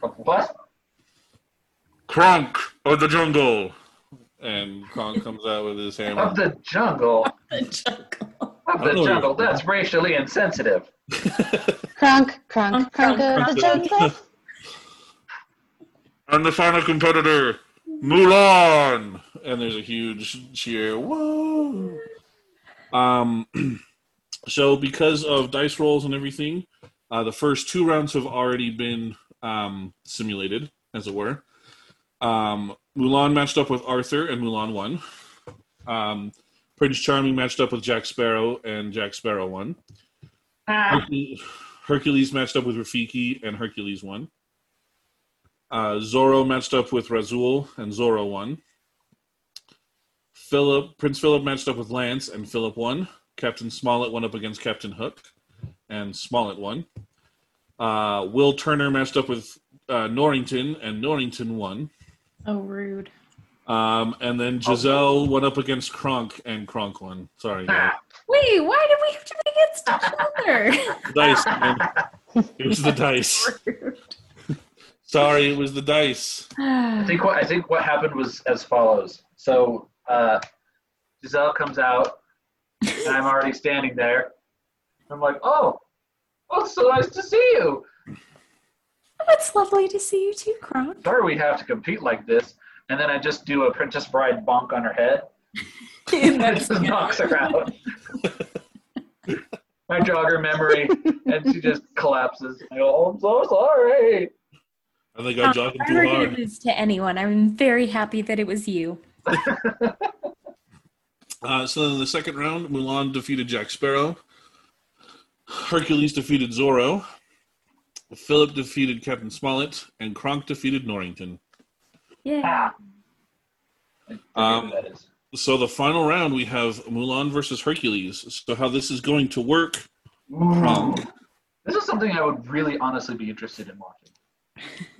What? Kronk of the jungle. And Kronk comes out with his hammer. Of the jungle? Of the jungle. Of the jungle. That's racially insensitive. Kronk, Kronk, Kronk of the jungle. And the final competitor, Mulan. And there's a huge cheer. Whoa! So because of dice rolls and everything, the first two rounds have already been simulated, as it were. Mulan matched up with Arthur, and Mulan won. Prince Charming matched up with Jack Sparrow, and Jack Sparrow won. Hercules matched up with Rafiki, and Hercules won. Zorro matched up with Razul, and Zorro won. Prince Philip matched up with Lance, and Philip won. Captain Smollett went up against Captain Hook, and Smollett won. Will Turner matched up with Norrington, and Norrington won. Oh, rude. And then Giselle went up against Kronk, and Kronk won. Sorry. Wait, why did we have to be against each other? Dice, man. It was the dice. Sorry, it was the dice. I think what happened was as follows. So Giselle comes out, and I'm already standing there. I'm like, oh, it's so nice to see you. Oh, it's lovely to see you too, Kronk. Sorry we have to compete like this. And then I just do a Princess Bride bonk on her head. And that just knocks her out. I jog her memory, and she just collapses. I go, oh, I'm so sorry. I think I'm jogging too hard. I never did this to anyone. I'm very happy that it was you. So then in the second round, Mulan defeated Jack Sparrow. Hercules defeated Zorro. Philip defeated Captain Smollett, and Kronk defeated Norrington. Yeah. So the final round, we have Mulan versus Hercules. So how this is going to work, Kronk. This is something I would really honestly be interested in watching.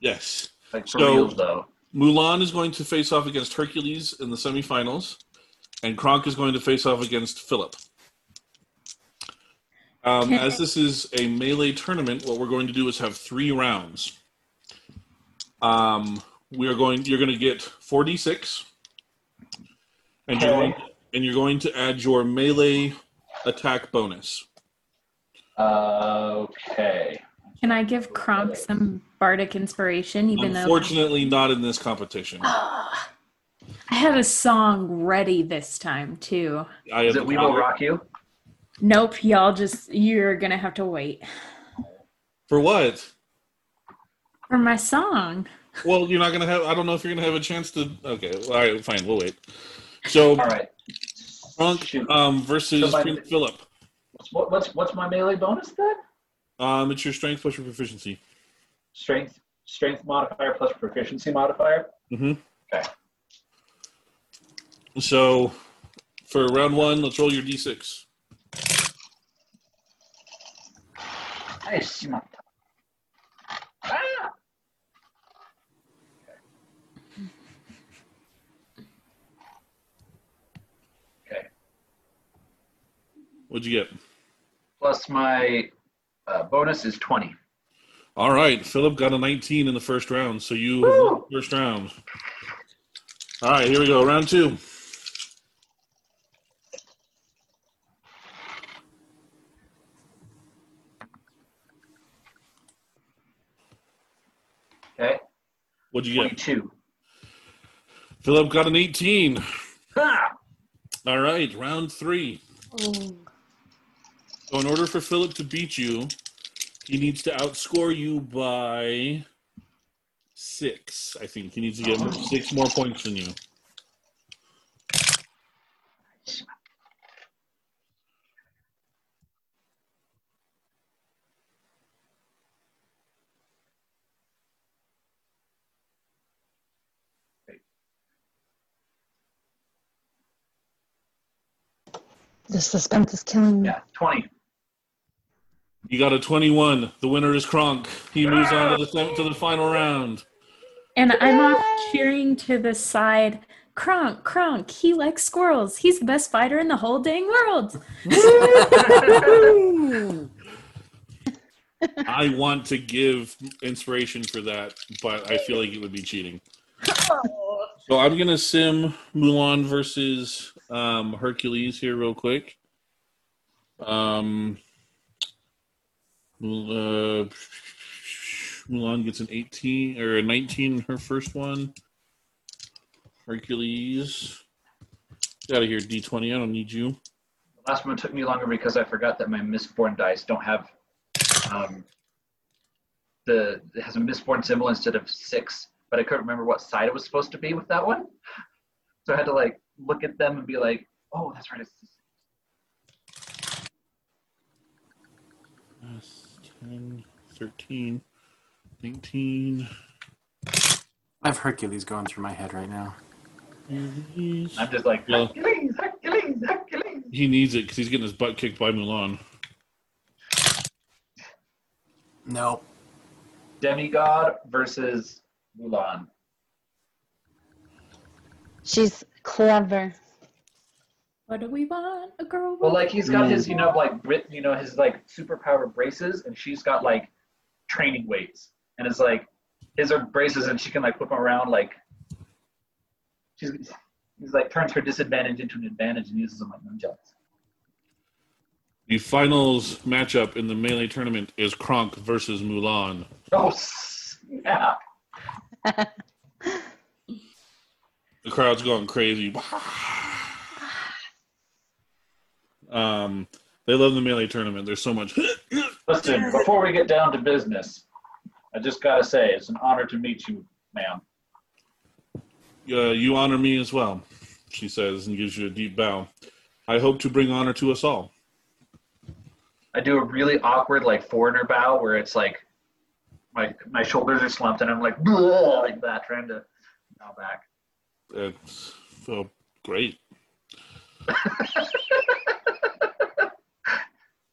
Yes. Like for real, though. Mulan is going to face off against Hercules in the semifinals, and Kronk is going to face off against Philip. As this is a melee tournament, what we're going to do is have 3 rounds. You're going to get 4d6, and you're going to add your melee attack bonus. Okay. Can I give Kronk some bardic inspiration, even though? Unfortunately, not in this competition. I had a song ready this time too. Is it "We Will Rock You"? Nope, y'all you're going to have to wait. For what? For my song. Well, you're not going to have, I don't know if you're going to have a chance to, okay, all right, fine, we'll wait. So, all right. Kronk versus Prince Philip. What's my melee bonus then? It's your strength plus your proficiency. Strength modifier plus proficiency modifier? Mm-hmm. Okay. So, for round 1, let's roll your d6. Okay. What'd you get? Plus my bonus is 20. All right. Philip got a 19 in the first round, so you have won the first round. All right. Here we go. Round 2. Okay. What'd you get? 22. Philip got an 18. Ah! All right, round 3. Oh. So in order for Philip to beat you, He needs to outscore you by 6, I think. He needs to get 6 more points than you. The suspense is killing me. Yeah, 20. You got a 21. The winner is Kronk. He moves on to the final round. And I'm off cheering to the side. Kronk, Kronk, he likes squirrels. He's the best fighter in the whole dang world. I want to give inspiration for that, but I feel like it would be cheating. So I'm going to sim Mulan versus Hercules here real quick. Mulan gets an 18 or a 19, her first one. Hercules. Get out of here, D20. I don't need you. The last one took me longer because I forgot that my Mistborn dice don't have it has a Mistborn symbol instead of 6. But I couldn't remember what side it was supposed to be with that one. So I had to like look at them and be like, oh, that's right. It's 10, 13, 19. I have Hercules going through my head right now. Hercules. I'm just like, Hercules, Hercules, Hercules. He needs it because he's getting his butt kicked by Mulan. No. Demigod versus Mulan. She's clever. What do we want? A girl. Well, like he's got his, his like superpower braces, and she's got like training weights, and it's like his are braces, and she can like whip them around like. He's like turns her disadvantage into an advantage and uses them like nunchucks. The finals matchup in the melee tournament is Kronk versus Mulan. Oh snap! The crowd's going crazy. They love the melee tournament. There's so much. Listen, before we get down to business, I just gotta say it's an honor to meet you, ma'am. You honor me as well, she says, and gives you a deep bow. I hope to bring honor to us all. I do a really awkward like foreigner bow where it's like my shoulders are slumped and I'm like that, trying to bow back. That felt great.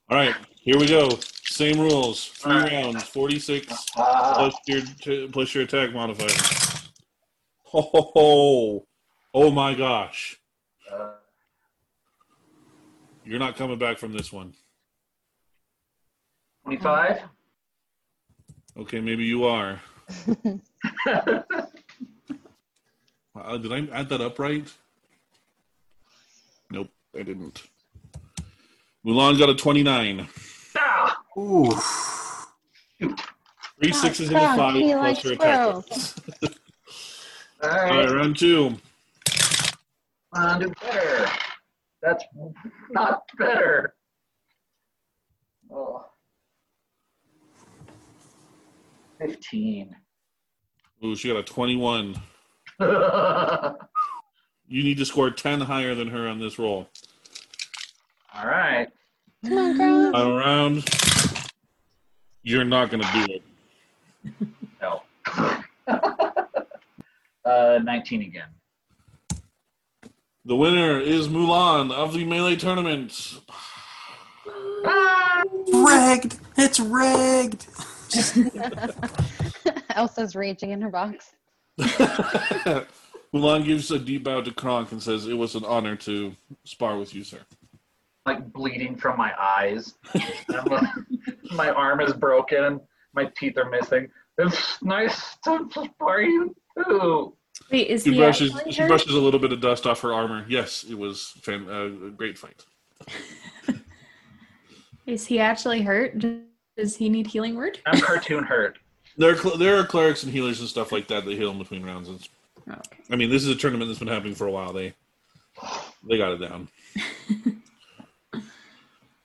All right, here we go. Same rules. 3 rounds, 46 plus your attack modifier. Oh my gosh. You're not coming back from this one. 25? Okay, maybe you are. Did I add that up right? Nope, I didn't. Mulan got a 29. Ah! Ooh. 3 6s and a 5 plus her attack. All right, round 2. I'll do better. That's not better. Oh. 15. Ooh, she got a 21. You need to score 10 higher than her on this roll. All right. Come on, girl. Final round. You're not going to do it. No. 19 again. The winner is Mulan of the melee tournament. Rigged. It's rigged. Elsa's raging in her box. Mulan gives a deep bow to Kronk and says, "It was an honor to spar with you, sir." Like bleeding from my eyes. My arm is broken. My teeth are missing. It's nice to spar you too. Wait, is she brushes a little bit of dust off her armor. Yes, it was a great fight. Is he actually hurt? Does he need healing word? I'm cartoon hurt. There are clerics and healers and stuff like that heal in between rounds. Okay. I mean, this is a tournament that's been happening for a while. They got it down.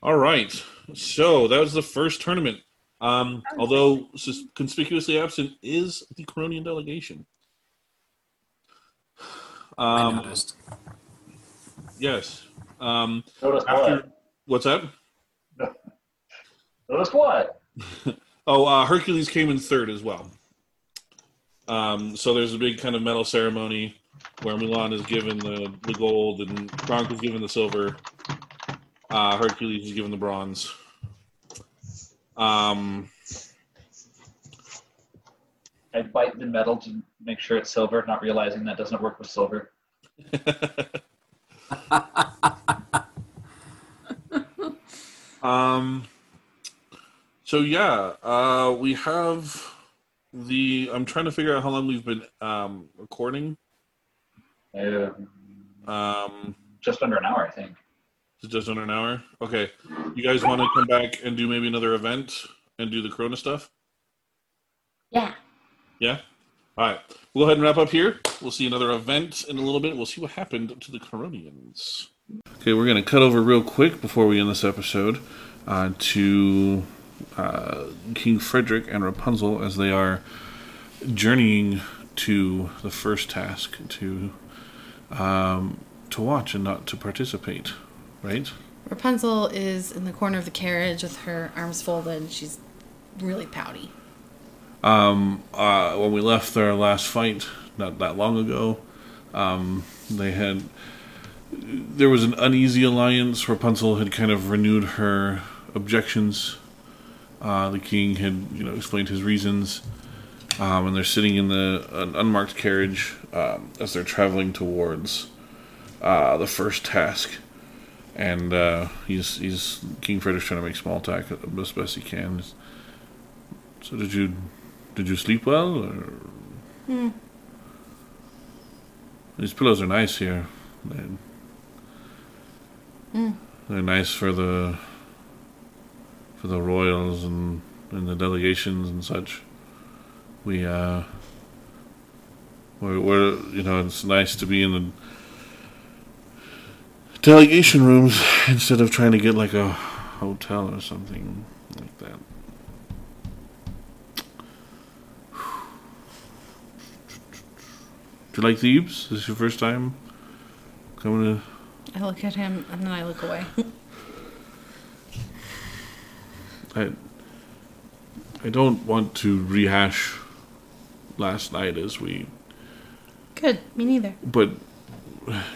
All right. So that was the first tournament. Although conspicuously absent is the Coronian delegation. I noticed. Yes. Notice after, what? What's that? Notice what? Hercules came in third as well. So there's a big kind of medal ceremony where Mulan is given the gold and Kronk is given the silver. Hercules is given the bronze. I bite the metal to make sure it's silver, not realizing that doesn't work with silver. We have the... I'm trying to figure out how long we've been recording. Just under an hour, I think. Just under an hour? Okay. You guys want to come back and do maybe another event and do the Corona stuff? Yeah. Yeah? All right. We'll go ahead and wrap up here. We'll see another event in a little bit. We'll see what happened to the Coronians. Okay, we're going to cut over real quick before we end this episode to King Frederick and Rapunzel as they are journeying to the first task to watch and not to participate. Right. Rapunzel is in the corner of the carriage with her arms folded, and she's really pouty. When we left their last fight, not that long ago, there was an uneasy alliance. Rapunzel had kind of renewed her objections. The king had, explained his reasons, and they're sitting in an unmarked carriage as they're traveling towards the first task. And he's King Frederick's trying to make small talk as best he can. So did you sleep well? Or? These pillows are nice here. They're nice for the royals and the delegations and such. We we're it's nice to be in the delegation rooms instead of trying to get like a hotel or something like that. Do you like Thebes? Is this your first time coming to... I look at him and then I look away. I don't want to rehash last night as we... Good, me neither. But...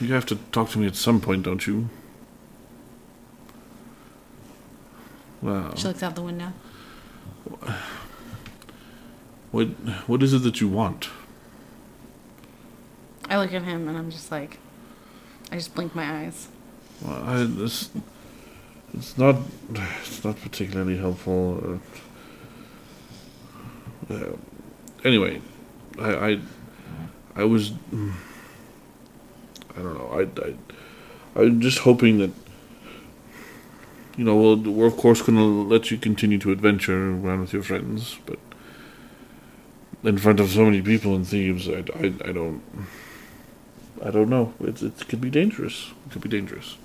You have to talk to me at some point, don't you? Wow. She looks out the window. What is it that you want? I look at him and I'm just like... I just blink my eyes. Well, it's not particularly helpful. Anyway, I was... I don't know. I'm just hoping that, we're of course going to let you continue to adventure around with your friends, but in front of so many people in Thebes, I don't know. It could be dangerous. It could be dangerous.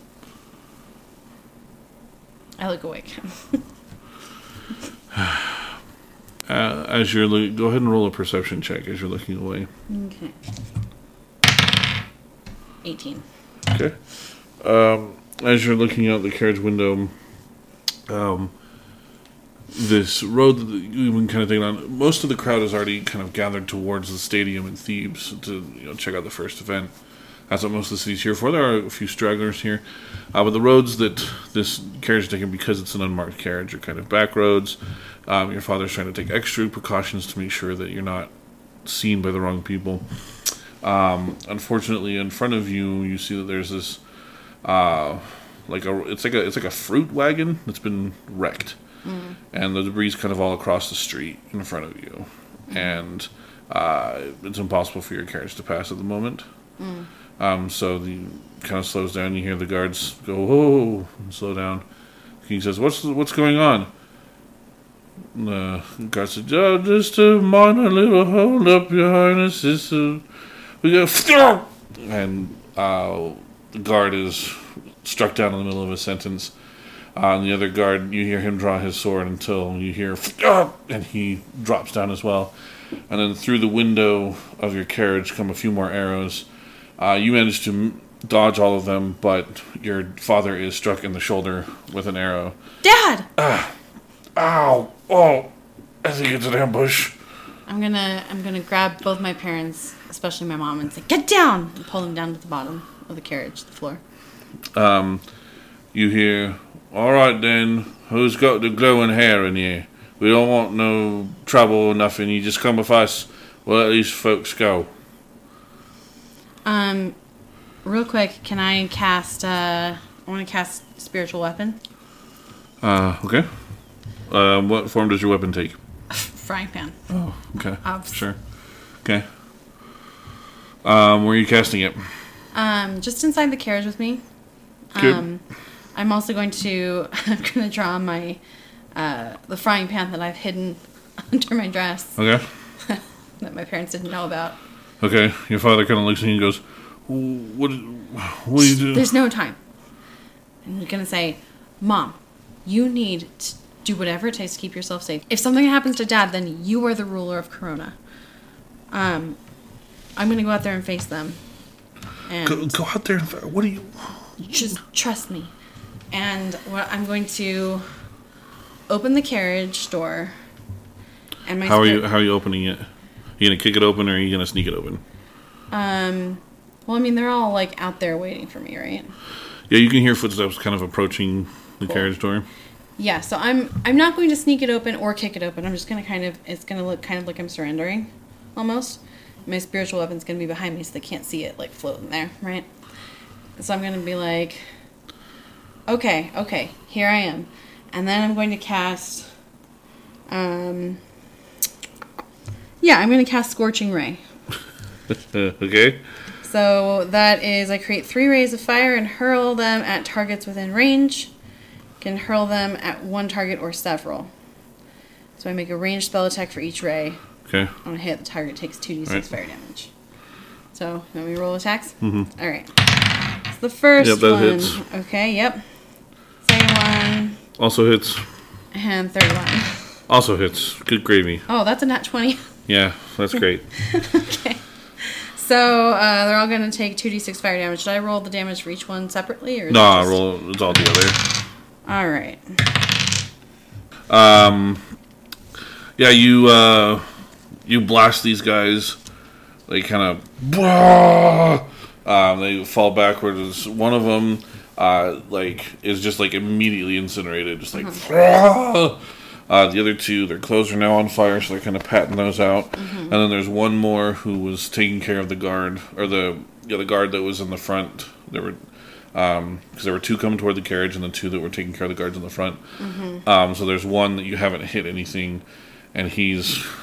I look awake. Go ahead and roll a perception check as you're looking away. Okay. 18. Okay. As you're looking out the carriage window, this road that you've been kind of taking on, most of the crowd is already kind of gathered towards the stadium in Thebes to check out the first event. That's what most of the city's here for. There are a few stragglers here. But the roads that this carriage is taking, because it's an unmarked carriage, are kind of back roads. Your father's trying to take extra precautions to make sure that you're not seen by the wrong people. Unfortunately, in front of you, you see that there's this, it's like a fruit wagon that's been wrecked, and the debris is kind of all across the street in front of you, and it's impossible for your carriage to pass at the moment. So the kind of slows down. You hear the guards go, "Whoa!" and slow down. The king says, "What's going on?" And the guard said, "Just a minor little hold up, your highness. It's a..." And the guard is struck down in the middle of a sentence. And the other guard, you hear him draw his sword until you hear, and he drops down as well. And then through the window of your carriage come a few more arrows. You manage to dodge all of them, but your father is struck in the shoulder with an arrow. Dad! Ow! Oh! I think it's an ambush. I'm gonna grab both my parents, especially my mom, and say, "Get down!" and pull them down to the bottom of the carriage, the floor. You hear, "All right then, who's got the glowing hair in here? We don't want no trouble or nothing. You just come with us. We'll let these folks go." Real quick, can I cast? I want to cast Spiritual Weapon. Okay. What form does your weapon take? Frying pan. Oh, okay. Sure. Okay. Where are you casting it? Just inside the carriage with me. Good. I'm also going to draw my the frying pan that I've hidden under my dress. Okay. That my parents didn't know about. Okay. Your father kind of looks at you and goes, "What do you do?" There's no time. I'm gonna say, "Mom, you need to do whatever it takes to keep yourself safe. If something happens to Dad, then you are the ruler of Corona. I'm going to go out there and face them. And go out there and... What do you... Just trust me." And I'm going to open the carriage door. And my How are you opening it? Are you going to kick it open or are you going to sneak it open? Well, I mean, they're all, like, out there waiting for me, right? Yeah, you can hear footsteps kind of approaching the carriage door. Yeah, so I'm not going to sneak it open or kick it open. I'm just going to it's going to look kind of like I'm surrendering, almost. My spiritual weapon's going to be behind me so they can't see it, like, floating there, right? So I'm going to be like, okay, here I am. And then I'm going to cast, I'm going to cast Scorching Ray. Okay. So that is, I create 3 rays of fire and hurl them at targets within range. Can hurl them at one target or several. So I make a ranged spell attack for each ray. Okay. On a hit, the target takes 2d6 fire damage. So, you want me to roll attacks? Mm-hmm. All right. It's the first one. Yep, that hits. Okay, yep. Second one. Also hits. And third one. Also hits. Good gravy. Oh, that's a nat 20. Yeah, that's great. Okay. So, they're all going to take 2d6 fire damage. Should I roll the damage for each one separately? Or I roll it all together. All right. You blast these guys. They kind of... they fall backwards. One of them, is just, like, immediately incinerated. Just, like... Mm-hmm. The other two, their clothes are now on fire, so they're kind of patting those out. Mm-hmm. And then there's one more who was taking care of the guard, or the guard that was in the front. There were... because there were 2 coming toward the carriage and the 2 that were taking care of the guards in the front. Mm-hmm. So there's one that you haven't hit anything, and he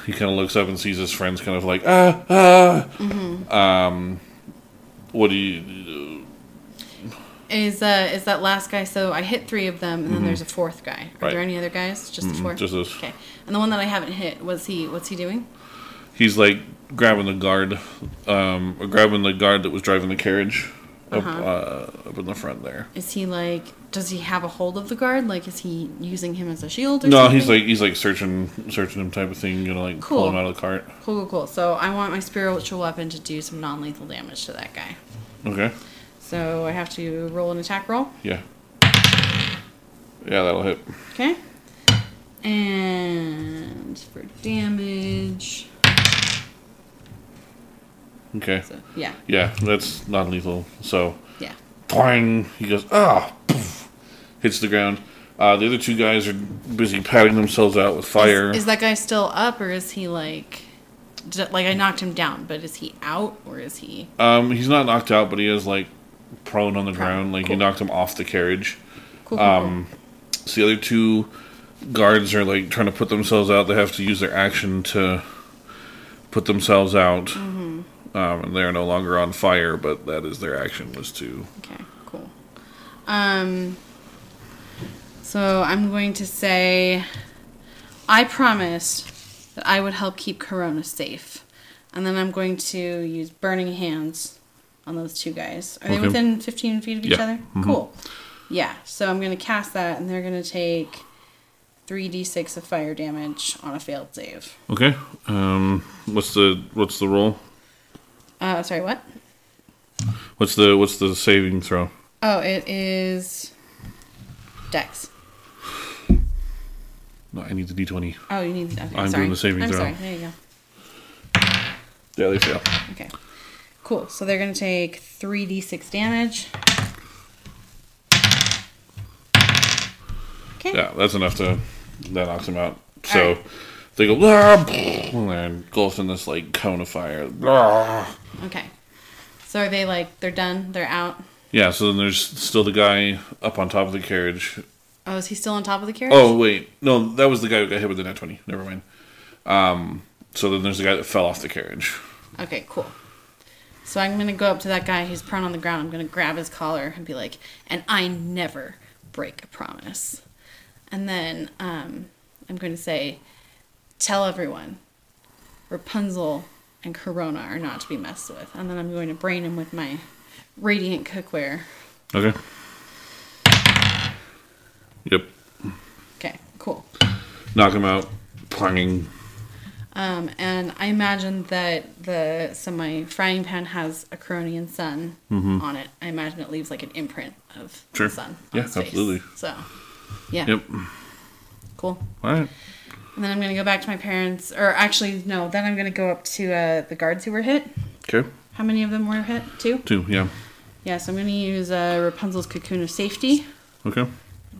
kind of looks up and sees his friends kind of like, Mm-hmm. What do you... Is that last guy, so I hit 3 of them, and then mm-hmm. there's a 4th guy. Are there any other guys? Just the 4? Just those. Okay. And the one that I haven't hit, what's he doing? He's like grabbing the guard, or grabbing the guard that was driving the carriage. Uh-huh. Up in the front there. Is he like... Does he have a hold of the guard? Like, is he using him as a shield or something? No, he's like searching him type of thing. Gonna like pull him out of the cart. Cool. So I want my spiritual weapon to do some non-lethal damage to that guy. Okay. So I have to roll an attack roll? Yeah. Yeah, that'll hit. Okay. And for damage... Okay. So, yeah. Yeah, that's non-lethal. So. Yeah. Boing! He goes, poof, hits the ground. The other 2 guys are busy patting themselves out with fire. Is that guy still up, or is he like... I knocked him down, but is he out, or is he... he's not knocked out, but he is like prone on the ground. Like, cool. You knocked him off the carriage. Cool. So the other 2 guards are like trying to put themselves out. They have to use their action to put themselves out. Mm-hmm. And they're no longer on fire, but that is their action was to... Okay, cool. So I'm going to say, I promised that I would help keep Corona safe. And then I'm going to use Burning Hands on those 2 guys. Are they within 15 feet of each other? Mm-hmm. Cool. Yeah, so I'm going to cast that, and they're going to take 3d6 of fire damage on a failed save. Okay. What's the roll? Sorry, what? What's the saving throw? Oh, it is Dex. No, I need the D20. Oh, you need the D20. I'm doing the saving throw. I'm sorry. There you go. Yeah, they fail. Okay. Cool. So they're going to take 3d6 damage. Okay. Yeah, that's enough to... That knocks them out. So right. They go... And they're engulfed in this, like, cone of fire. Okay. So are they, like, they're done? They're out? Yeah, so then there's still the guy up on top of the carriage... Oh, is he still on top of the carriage? Oh, wait. No, that was the guy who got hit with the net 20. Never mind. So then there's the guy that fell off the carriage. Okay, cool. So I'm going to go up to that guy who's prone on the ground. I'm going to grab his collar and be like, and I never break a promise. And then I'm going to say, tell everyone, Rapunzel and Corona are not to be messed with. And then I'm going to brain him with my radiant cookware. Okay. Yep. Okay, cool. Knock him out. Planging. And I imagine that my frying pan has a Coronian sun on it. I imagine it leaves like an imprint of the sun on his face. Absolutely. So, yeah. Yep. Cool. All right. And then I'm going to go back to my parents. Or actually, no. Then I'm going to go up to the guards who were hit. Okay. How many of them were hit? Two? Two, yeah. Yeah, so I'm going to use Rapunzel's Cocoon of Safety. Okay.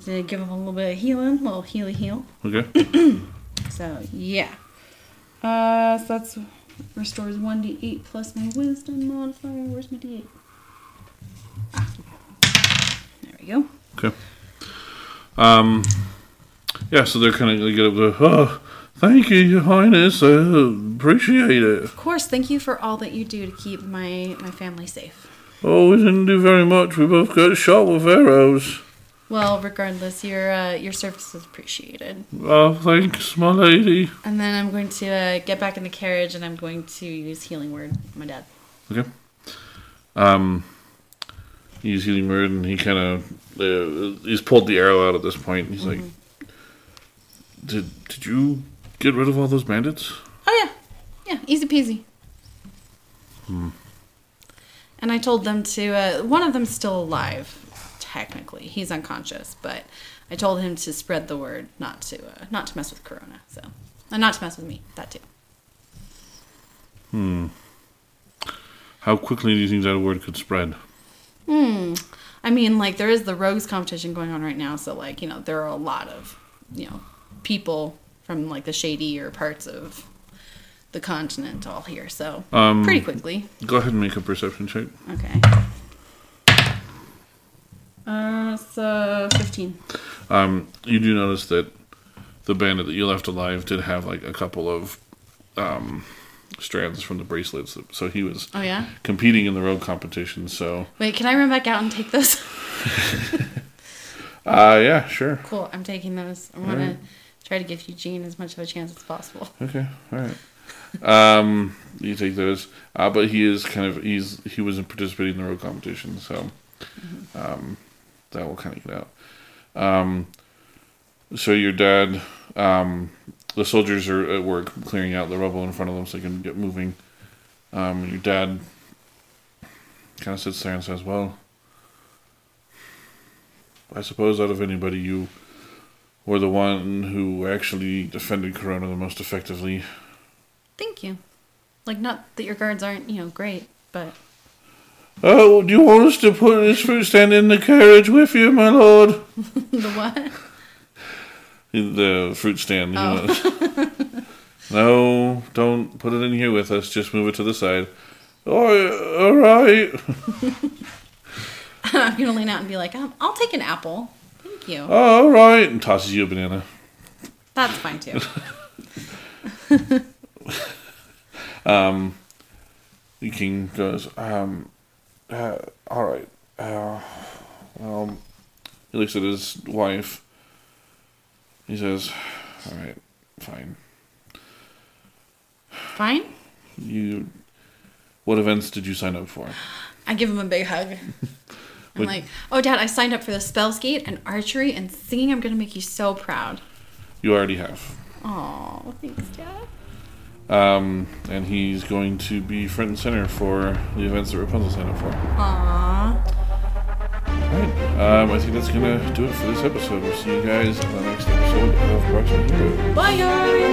To give him a little bit of healing, a little healy heal. Okay. So, yeah. So that's restores 1d8 plus my wisdom modifier. Where's my d8? There we go. Okay. Yeah, so they're kind of going to get up there. Oh, thank you, Your Highness. I appreciate it. Of course. Thank you for all that you do to keep my family safe. Oh, we didn't do very much. We both got shot with arrows. Well, regardless, your service is appreciated. Oh, thanks, my lady. And then I'm going to get back in the carriage, and I'm going to use Healing Word on my dad. Okay. Use Healing Word, and he kind of... he's pulled the arrow out at this point, and he's like, Did you get rid of all those bandits? Oh, yeah. Yeah, easy peasy. And I told them to... one of them's still alive. Technically, he's unconscious, but I told him to spread the word, not to mess with Corona, so and not to mess with me. That too. How quickly do you think that word could spread? I mean, like there is the rogues competition going on right now, so like there are a lot of people from like the shadier parts of the continent all here, so pretty quickly. Go ahead and make a perception check. Okay. So 15. You do notice that the bandit that you left alive did have like a couple of strands from the bracelets, so he was competing in the rogue competition. So wait, can I run back out and take those? Yeah, sure. Cool. I'm taking those. I'm gonna try to give Eugene as much of a chance as possible. Okay. All right. You take those. But he is he wasn't participating in the rogue competition, so. That will kind of get out. So your dad, the soldiers are at work clearing out the rubble in front of them so they can get moving. Your dad kind of sits there and says, well, I suppose out of anybody, you were the one who actually defended Corona the most effectively. Thank you. Like, not that your guards aren't, great, but... Oh, do you want us to put this fruit stand in the carriage with you, my lord? The what? The fruit stand. Oh. No, don't put it in here with us. Just move it to the side. All right. I'm going to lean out and be like, I'll take an apple. Thank you. Oh, all right. And tosses you a banana. That's fine, too. The king goes, all right. He looks at his wife. He says, all right, fine. Fine? What events did you sign up for? I give him a big hug. I'm like, oh, Dad, I signed up for the spells gate and archery and singing. I'm going to make you so proud. You already have. Oh, thanks, Dad. And he's going to be front and center for the events that Rapunzel signed up for. Aww. Alright, I think that's going to do it for this episode. We'll see you guys in the next episode of Rocks and Hero. Bye, guys!